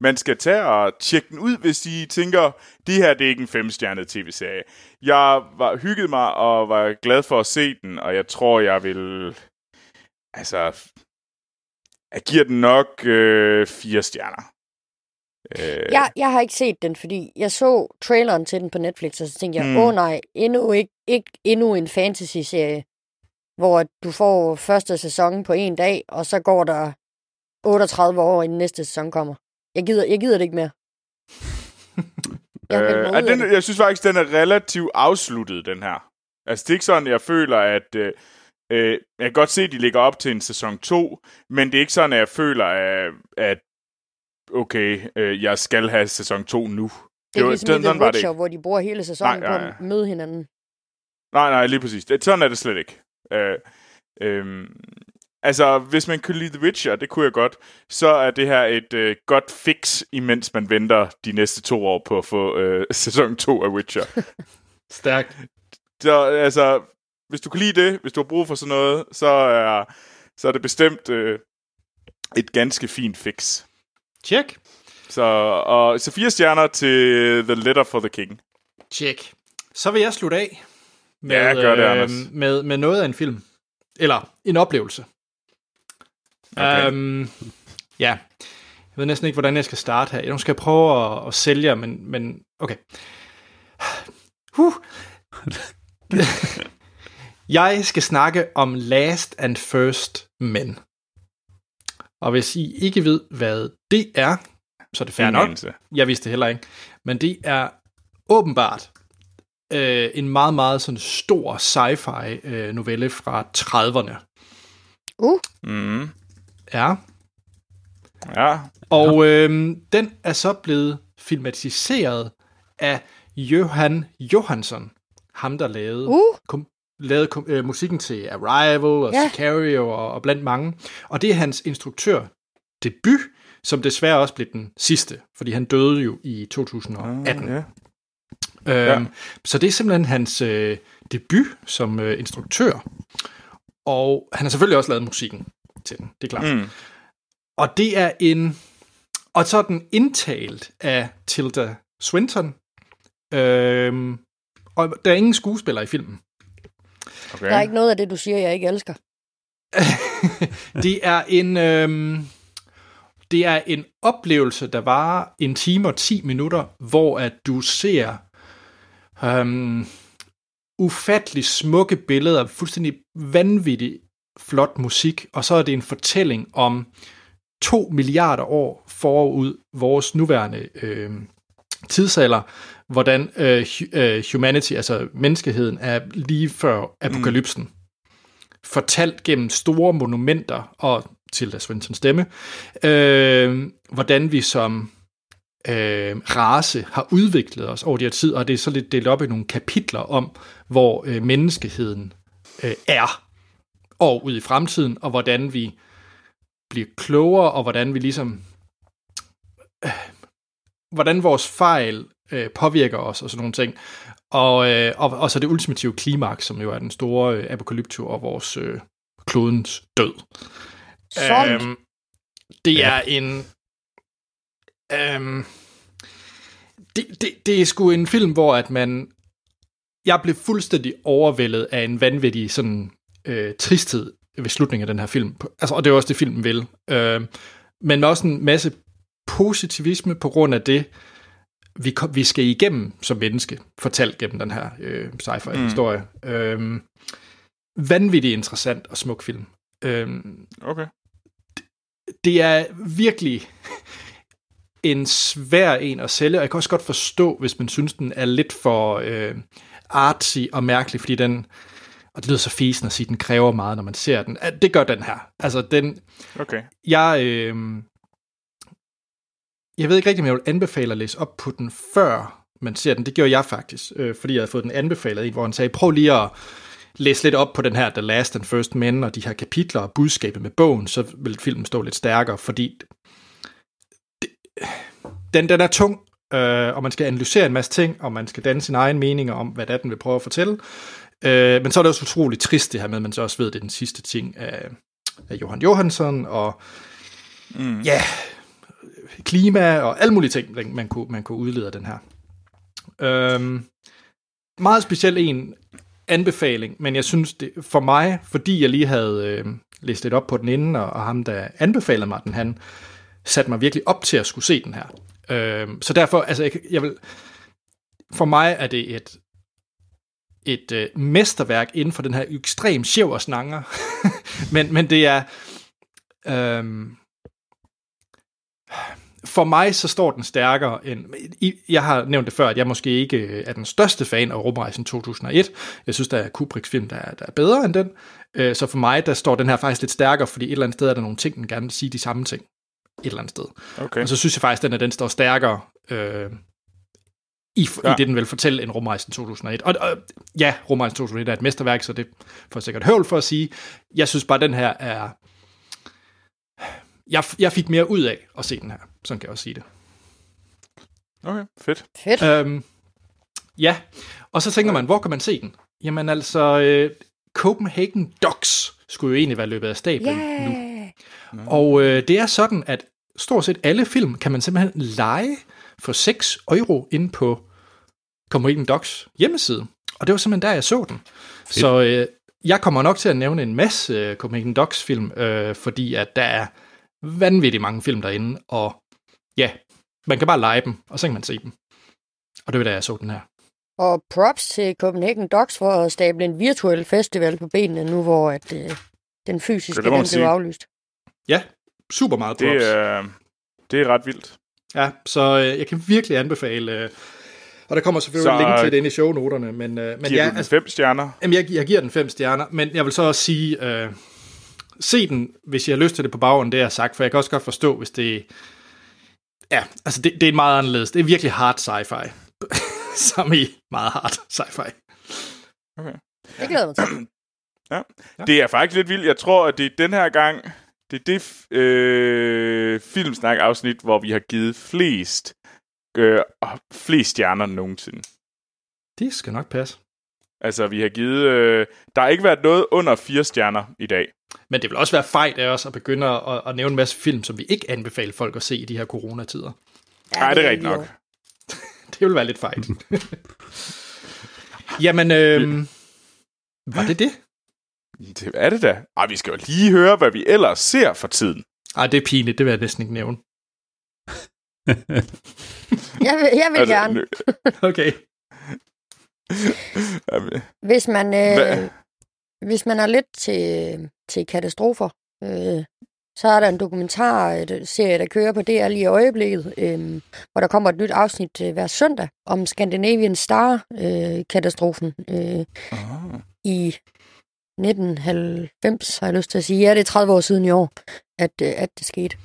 man skal tage og tjekke den ud, hvis I tænker, det her det er ikke en 5-stjernet tv-serie. Jeg hyggede mig og var glad for at se den, og jeg tror, jeg vil... Altså... Jeg giver den nok 4 stjerner. Jeg har ikke set den, fordi jeg så traileren til den på Netflix, og så tænkte jeg, endnu en fantasy-serie, hvor du får første sæson på en dag, og så går der 38 år, inden næste sæson kommer. Jeg gider det ikke mere. Jeg synes faktisk, den er relativt afsluttet, den her. Altså, det er ikke sådan, jeg føler, at... jeg kan godt se, at de ligger op til en sæson 2, men det er ikke sådan, at jeg føler, at jeg skal have sæson 2 nu. Det er ligesom i The Witcher, hvor de bruger hele sæsonen på at møde hinanden. Nej, lige præcis. Sådan er det slet ikke. Hvis man kunne lide The Witcher, det kunne jeg godt, så er det her et godt fix, imens man venter de næste 2 år på at få sæson 2 af Witcher. Stærkt. Så altså, hvis du kan lide det, hvis du har brug for sådan noget, så er det bestemt et ganske fint fix. Tjek. Så 4 stjerner til The Letter for the King. Tjek. Så vil jeg slutte af med, med noget af en film. Eller en oplevelse. Okay. Jeg ved næsten ikke, hvordan jeg skal starte her. Jeg skal prøve at sælge, men okay. Jeg skal snakke om Last and First Men. Og hvis I ikke ved, hvad det er, så er det fair nok. Jeg vidste det heller ikke. Men det er åbenbart en meget, meget sådan stor sci-fi novelle fra 30'erne. Mm. Ja. Ja. Og den er så blevet filmatiseret af Jóhann Jóhannsson. Ham, der lavede... lavede musikken til Arrival og Sicario og blandt mange. Og det er hans instruktørdebut, som desværre også blev den sidste, fordi han døde jo i 2018. Så det er simpelthen hans debut som instruktør. Og han har selvfølgelig også lavet musikken til den, det er klart. Mm. Og det er en... Og så er den indtalt af Tilda Swinton. Og der er ingen skuespiller i filmen. Okay. Der er ikke noget af det, du siger, jeg ikke elsker. Det er en oplevelse, der varer 1 time og 10 minutter, hvor at du ser ufattelig smukke billeder, fuldstændig vanvittig flot musik, og så er det en fortælling om 2 milliarder år forud vores nuværende tidsalder, hvordan humanity, altså menneskeheden, er lige før apokalypsen. Mm. Fortalt gennem store monumenter, og Tilda Swintons stemme, hvordan vi som race har udviklet os over de her tid, og det er så lidt delt op i nogle kapitler om, hvor menneskeheden er, og ud i fremtiden, og hvordan vi bliver klogere, og hvordan vi ligesom... hvordan vores fejl påvirker os, og sådan nogle ting. Og så det ultimative klimaks, som jo er den store apokalyptur og vores klodens død. Det er sgu en film, hvor at man... Jeg blev fuldstændig overvældet af en vanvittig sådan, tristhed ved slutningen af den her film. Altså, og det er også det, filmen vil. Men også en masse positivisme på grund af det, vi skal igennem som menneske, fortalt gennem den her sci-fi-historie. Vanvittigt interessant og smuk film. Det er virkelig en svær en at sælge, og jeg kan også godt forstå, hvis man synes, den er lidt for artsy og mærkelig, fordi den, og det lyder så fesen at sige, den kræver meget, når man ser den. Det gør den her. Altså, den... Okay. Jeg ved ikke rigtig, om jeg vil anbefale at læse op på den, før man ser den. Det gjorde jeg faktisk, fordi jeg havde fået den anbefalet i, hvor han sagde, prøv lige at læse lidt op på den her The Last and First Men, og de her kapitler og budskabet med bogen, så vil filmen stå lidt stærkere, fordi den er tung, og man skal analysere en masse ting, og man skal danne sine egne meninger om, hvad det er, den vil prøve at fortælle. Men så er det også utroligt trist det her med, at man så også ved, det er den sidste ting af Jóhann Jóhannsson, og klima og alle mulige ting, man kunne udlede af den her. Meget speciel en anbefaling, men jeg synes, det, for mig, fordi jeg lige havde læst lidt op på den inden, og ham, der anbefalede mig den, han satte mig virkelig op til at skulle se den her. Så derfor, altså, for mig er det et mesterværk inden for den her ekstrem sjov og snanger, men det er... For mig så står den stærkere end... Jeg har nævnt det før, at jeg måske ikke er den største fan af Rumrejsen 2001. Jeg synes, der er Kubricks film, der er bedre end den. Så for mig, der står den her faktisk lidt stærkere, fordi et eller andet sted er der nogle ting, den gerne vil sige de samme ting. Et eller andet sted. Okay. Og så synes jeg faktisk, at den står stærkere i det, den vil fortælle, end Rumrejsen 2001. Og ja, Rumrejsen 2001 er et mesterværk, så det får sikkert høvl for at sige. Jeg synes bare, den her er... Jeg fik mere ud af at se den her. Sådan kan jeg også sige det. Okay, fedt. Og så tænker man, hvor kan man se den? Jamen altså, Copenhagen Docs skulle jo egentlig være løbet af stablen nu. Og det er sådan, at stort set alle film kan man simpelthen leje for 6 euro inde på Copenhagen Docs hjemmeside. Og det var simpelthen der, jeg så den. Fedt. Så jeg kommer nok til at nævne en masse Copenhagen Docs film, fordi at der er vanvittigt mange film derinde, og ja, man kan bare lege dem, og så kan man se dem. Og det var da jeg så den her. Og props til Copenhagen Docs for at stable en virtuel festival på benene nu, hvor at, den fysiske den blev aflyst. Ja, super meget props. Det er ret vildt. Ja, så jeg kan virkelig anbefale... Og der kommer selvfølgelig så, en link til det inde i shownoterne. Men, giver du den 5 stjerner? Jamen, jeg giver den 5 stjerner, men jeg vil så også sige, se den, hvis I har lyst til det på baggrunden, det jeg har sagt, for jeg kan også godt forstå, hvis det... Ja, altså det er meget anderledes. Det er virkelig hard sci-fi. Som i meget hard sci-fi. Okay. Ja. Det glæder mig til. Ja. Det er faktisk lidt vildt. Jeg tror, at det er den her gang, det er det filmsnak-afsnit, hvor vi har givet flest stjerner nogensinde. Det skal nok passe. Altså, vi har givet... der har ikke været noget under 4 stjerner i dag. Men det vil også være fejl af os at begynde at nævne en masse film, som vi ikke anbefaler folk at se i de her coronatider. Nej, det er rigtigt nok. Det vil være lidt fejl. Jamen, var det? Det er det da. Ej, vi skal jo lige høre, hvad vi ellers ser for tiden. Ej, det er pinligt. Det vil jeg næsten ikke nævne. Jeg vil altså, gerne. Okay. Hvis man er lidt til katastrofer, så er der en dokumentarserie, der kører på DR lige i øjeblikket, hvor der kommer et nyt afsnit hver søndag om Scandinavian Star-katastrofen i 1990, har jeg lyst til at sige. Ja, det er 30 år siden i år, at det skete.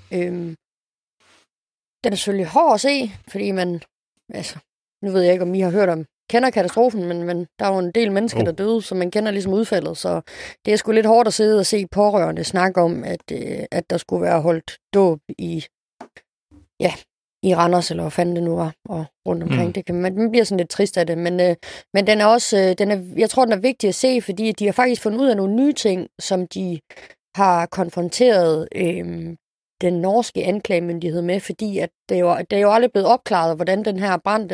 Den er selvfølgelig hård at se, fordi man, altså, nu ved jeg ikke, om I har hørt om, kender katastrofen, men der er jo en del mennesker, der døde, så man kender ligesom udfaldet, så det er sgu lidt hårdt at sidde og se pårørende snakke om, at der skulle være holdt dåb i Randers, eller hvad fanden det nu var, og rundt omkring. Det kan man bliver sådan lidt trist af det, men den er også, jeg tror, den er vigtig at se, fordi de har faktisk fundet ud af nogle nye ting, som de har konfronteret den norske anklagemyndighed med, fordi at det er jo aldrig blevet opklaret, hvordan den her brand,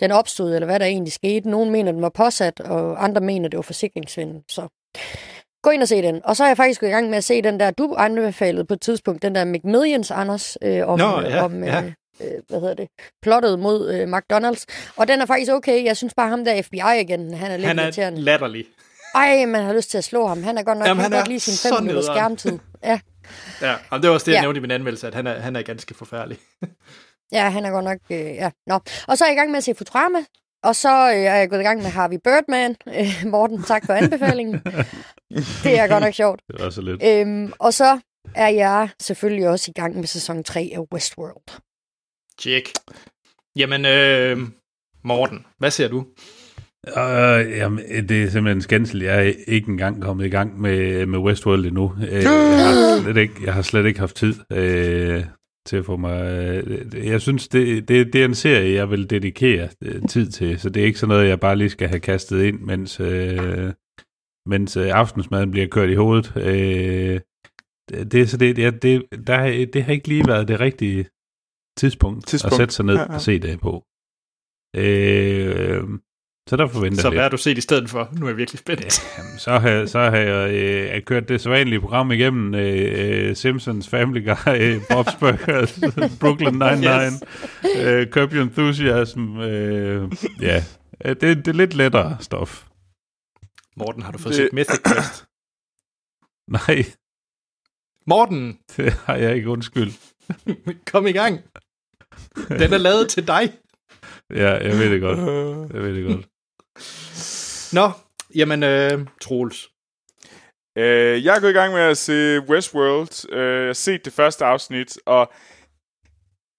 den opstod, eller hvad der egentlig skete. Nogen mener, den var påsat, og andre mener, det var forsikringssvindel. Så gå ind og se den. Og så er jeg faktisk gået i gang med at se den der, du anbefalede på et tidspunkt, den der McMillions, Anders, plottet mod McDonald's. Og den er faktisk okay. Jeg synes bare, ham der FBI igen, han er lidt irriterende. Han er latterlig. Ej, man har lyst til at slå ham. Han er godt nok, jamen, han er lige sin 5 minutter skærmtid. Ja. Ja, og det var også det, jeg nævnte i min anmeldelse, at han er ganske forfærdelig. Ja, han er godt nok... Nå. Og så er jeg i gang med at se Futurama, og så er jeg gået i gang med Harvey Birdman. Morten, tak for anbefalingen. Det er godt nok sjovt. Det er også lidt. Og så er jeg selvfølgelig også i gang med sæson 3 af Westworld. Tjek. Jamen, Morten, hvad ser du? Jamen, det er simpelthen skændsel. Jeg er ikke engang kommet i gang med Westworld endnu. Jeg har slet ikke haft tid til at få mig... Jeg synes, det er en serie, jeg vil dedikere tid til, så det er ikke sådan noget, jeg bare lige skal have kastet ind, mens aftensmaden bliver kørt i hovedet. Det har ikke lige været det rigtige tidspunkt. At sætte sig ned og se det på. Så der forventer jeg. Så hvad har du set i stedet for? Nu er jeg virkelig spændt. Ja, så har jeg kørt det sædvanlige program igennem. Simpsons, Family Guy, Bob's Burgers, Brooklyn Nine-Nine, Curb Your Enthusiasm. Det er lidt lettere stof. Morten, har du fået set Mythic Quest? Nej. Morten! Det har jeg ikke, undskyld. Kom i gang. Den er lavet til dig. Ja, jeg ved det godt. Nå, jamen, Troels. Jeg er gået i gang med at se Westworld. Jeg har set det første afsnit, og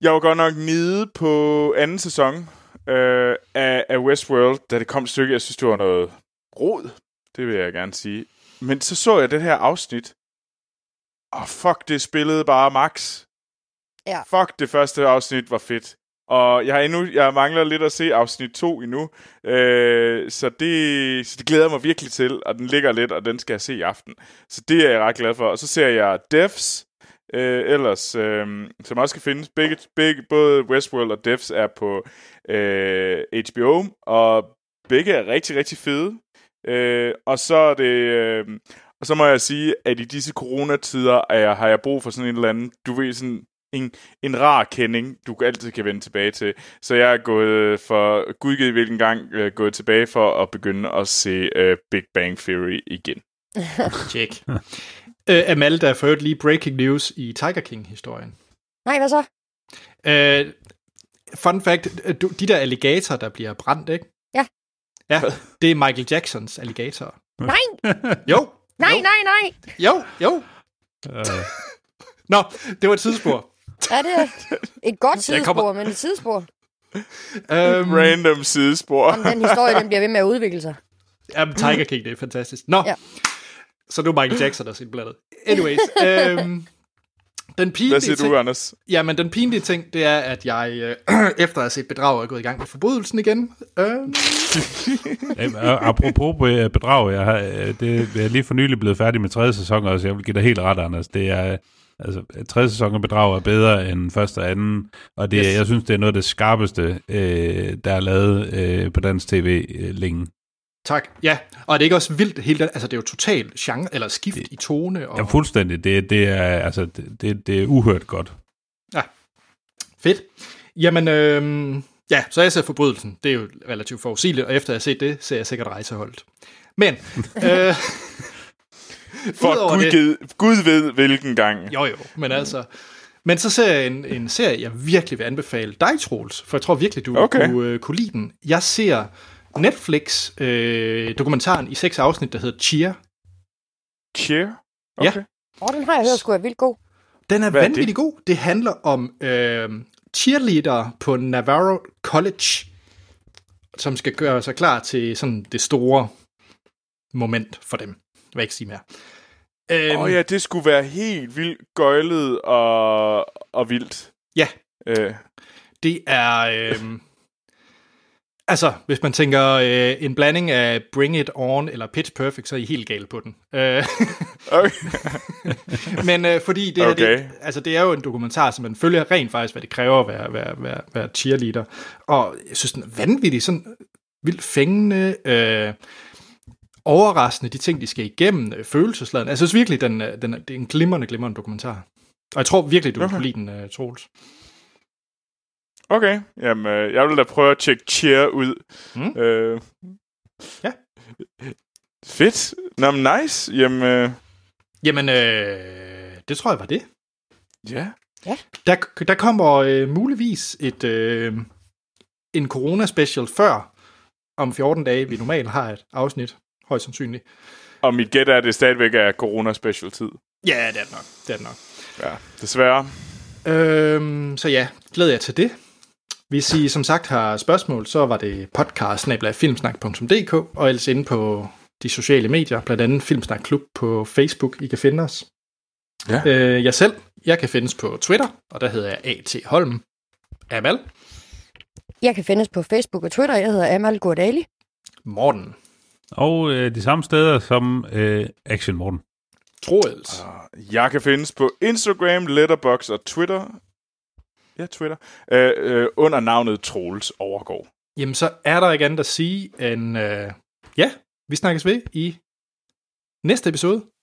jeg var godt nok nede på anden sæson af Westworld, da det kom et stykke. Jeg synes, det var noget rod, det vil jeg gerne sige. Men så jeg det her afsnit, og fuck, det spillede bare max. Ja. Fuck, det første afsnit var fedt. Og jeg mangler lidt at se afsnit 2 endnu, så det glæder jeg mig virkelig til, og den ligger lidt, og den skal jeg se i aften. Så det er jeg ret glad for. Og så ser jeg Devs, ellers, som også kan findes. Både Westworld og Devs er på HBO, og begge er rigtig, rigtig fede. Og så er det... og så må jeg sige, at i disse coronatider har jeg brug for sådan en eller anden, du ved, sådan en rar kending, du altid kan vende tilbage til. Så jeg er gået for, gudgivet hvilken gang, gået tilbage for at begynde at se Big Bang Theory igen. Check. Amalda for øvrigt lige breaking news i Tiger King-historien. Nej, hvad så? Fun fact, de der alligatorer, der bliver brændt, ikke? Ja. Ja, det er Michael Jacksons alligatorer. Nej! Jo! Nej, jo. Nej! Jo! Nå, det var et tidsspor. Ja, det er et godt tidsspor, men et tidsspor. Random tidsspor. Jamen, den historie, den bliver ved med at udvikle sig. Jamen, Tiger King, det er fantastisk. Nå, ja. Så nu er Michael Jackson også indblandet. Anyways, den pinlige ting... Hvad siger du, Anders? Jamen, den pinlige ting, det er, at jeg efter at have set bedrag, er gået i gang med forbrydelsen igen. Apropos bedrag, jeg er lige for nylig blevet færdig med 3. sæson også. Jeg vil give dig helt ret, Anders. Det er... Altså, 3. sæson af bedrag er bedre end første og anden, og det, yes. Jeg synes, det er noget af det skarpeste, der er lavet på dansk tv længe. Tak, ja. Og det er ikke også vildt helt, altså det er jo totalt genre, eller skift i tone. Og... Ja, fuldstændig. Det er, altså, det er uhørt godt. Ja, fedt. Jamen, ja, så jeg ser forbrydelsen. Det er jo relativt forudsigeligt, og efter jeg har set det, ser jeg sikkert Rejseholdt. Men... For Gud ved hvilken gang. Jo, men altså... Men så ser jeg en serie, jeg virkelig vil anbefale dig, Troels, for jeg tror virkelig, du kunne lide den. Jeg ser Netflix-dokumentaren i 6 afsnit, der hedder Cheer. Cheer? Okay. Ja. Den har jeg hørt, sgu er vildt god. Den er vanvittig god. Det handler om cheerleader på Navarro College, som skal gøre sig klar til sådan det store moment for dem. Hvad jeg ikke sige mere. Ja, det skulle være helt vildt gøjlet og vildt. Ja. Det er... altså, hvis man tænker en blanding af Bring It On eller Pitch Perfect, så er I helt galt på den. Men fordi det, det er jo en dokumentar, som man følger rent faktisk, hvad det kræver at være cheerleader. Og jeg synes, den er vanvittig, sådan vildt fængende... overraskende, de ting, de skal igennem, følelsesladen. Jeg synes virkelig, det er en glimrende dokumentar. Og jeg tror virkelig, du kan lide den, Troels. Okay, jamen, jeg vil da prøve at tjekke Cheer ud. Ja. Fedt. Nå, men nice. Jamen, det tror jeg var det. Ja. Der kommer muligvis en corona-special før om 14 dage, vi normalt har et afsnit. Højst sandsynligt. Og mit gæt er, at det stadigvæk er corona-special-tid. Ja, det er det nok. Ja, desværre. Så ja, glæder jeg til det. Hvis I som sagt har spørgsmål, så var det podcast@filmsnak.dk og ellers inde på de sociale medier, blandt andet Filmsnak Klub på Facebook, I kan finde os. Ja. Jeg selv, jeg kan findes på Twitter, og der hedder jeg A.T. Holm. Amal. Jeg kan findes på Facebook og Twitter, jeg hedder Amal Gordali. Morten. Og de samme steder som Action Morten. Troels. Jeg kan findes på Instagram, Letterboxd og Twitter. Ja, Twitter. Under navnet Troels Overgaard. Jamen, så er der ikke andet at sige end... ja, vi snakkes ved i næste episode.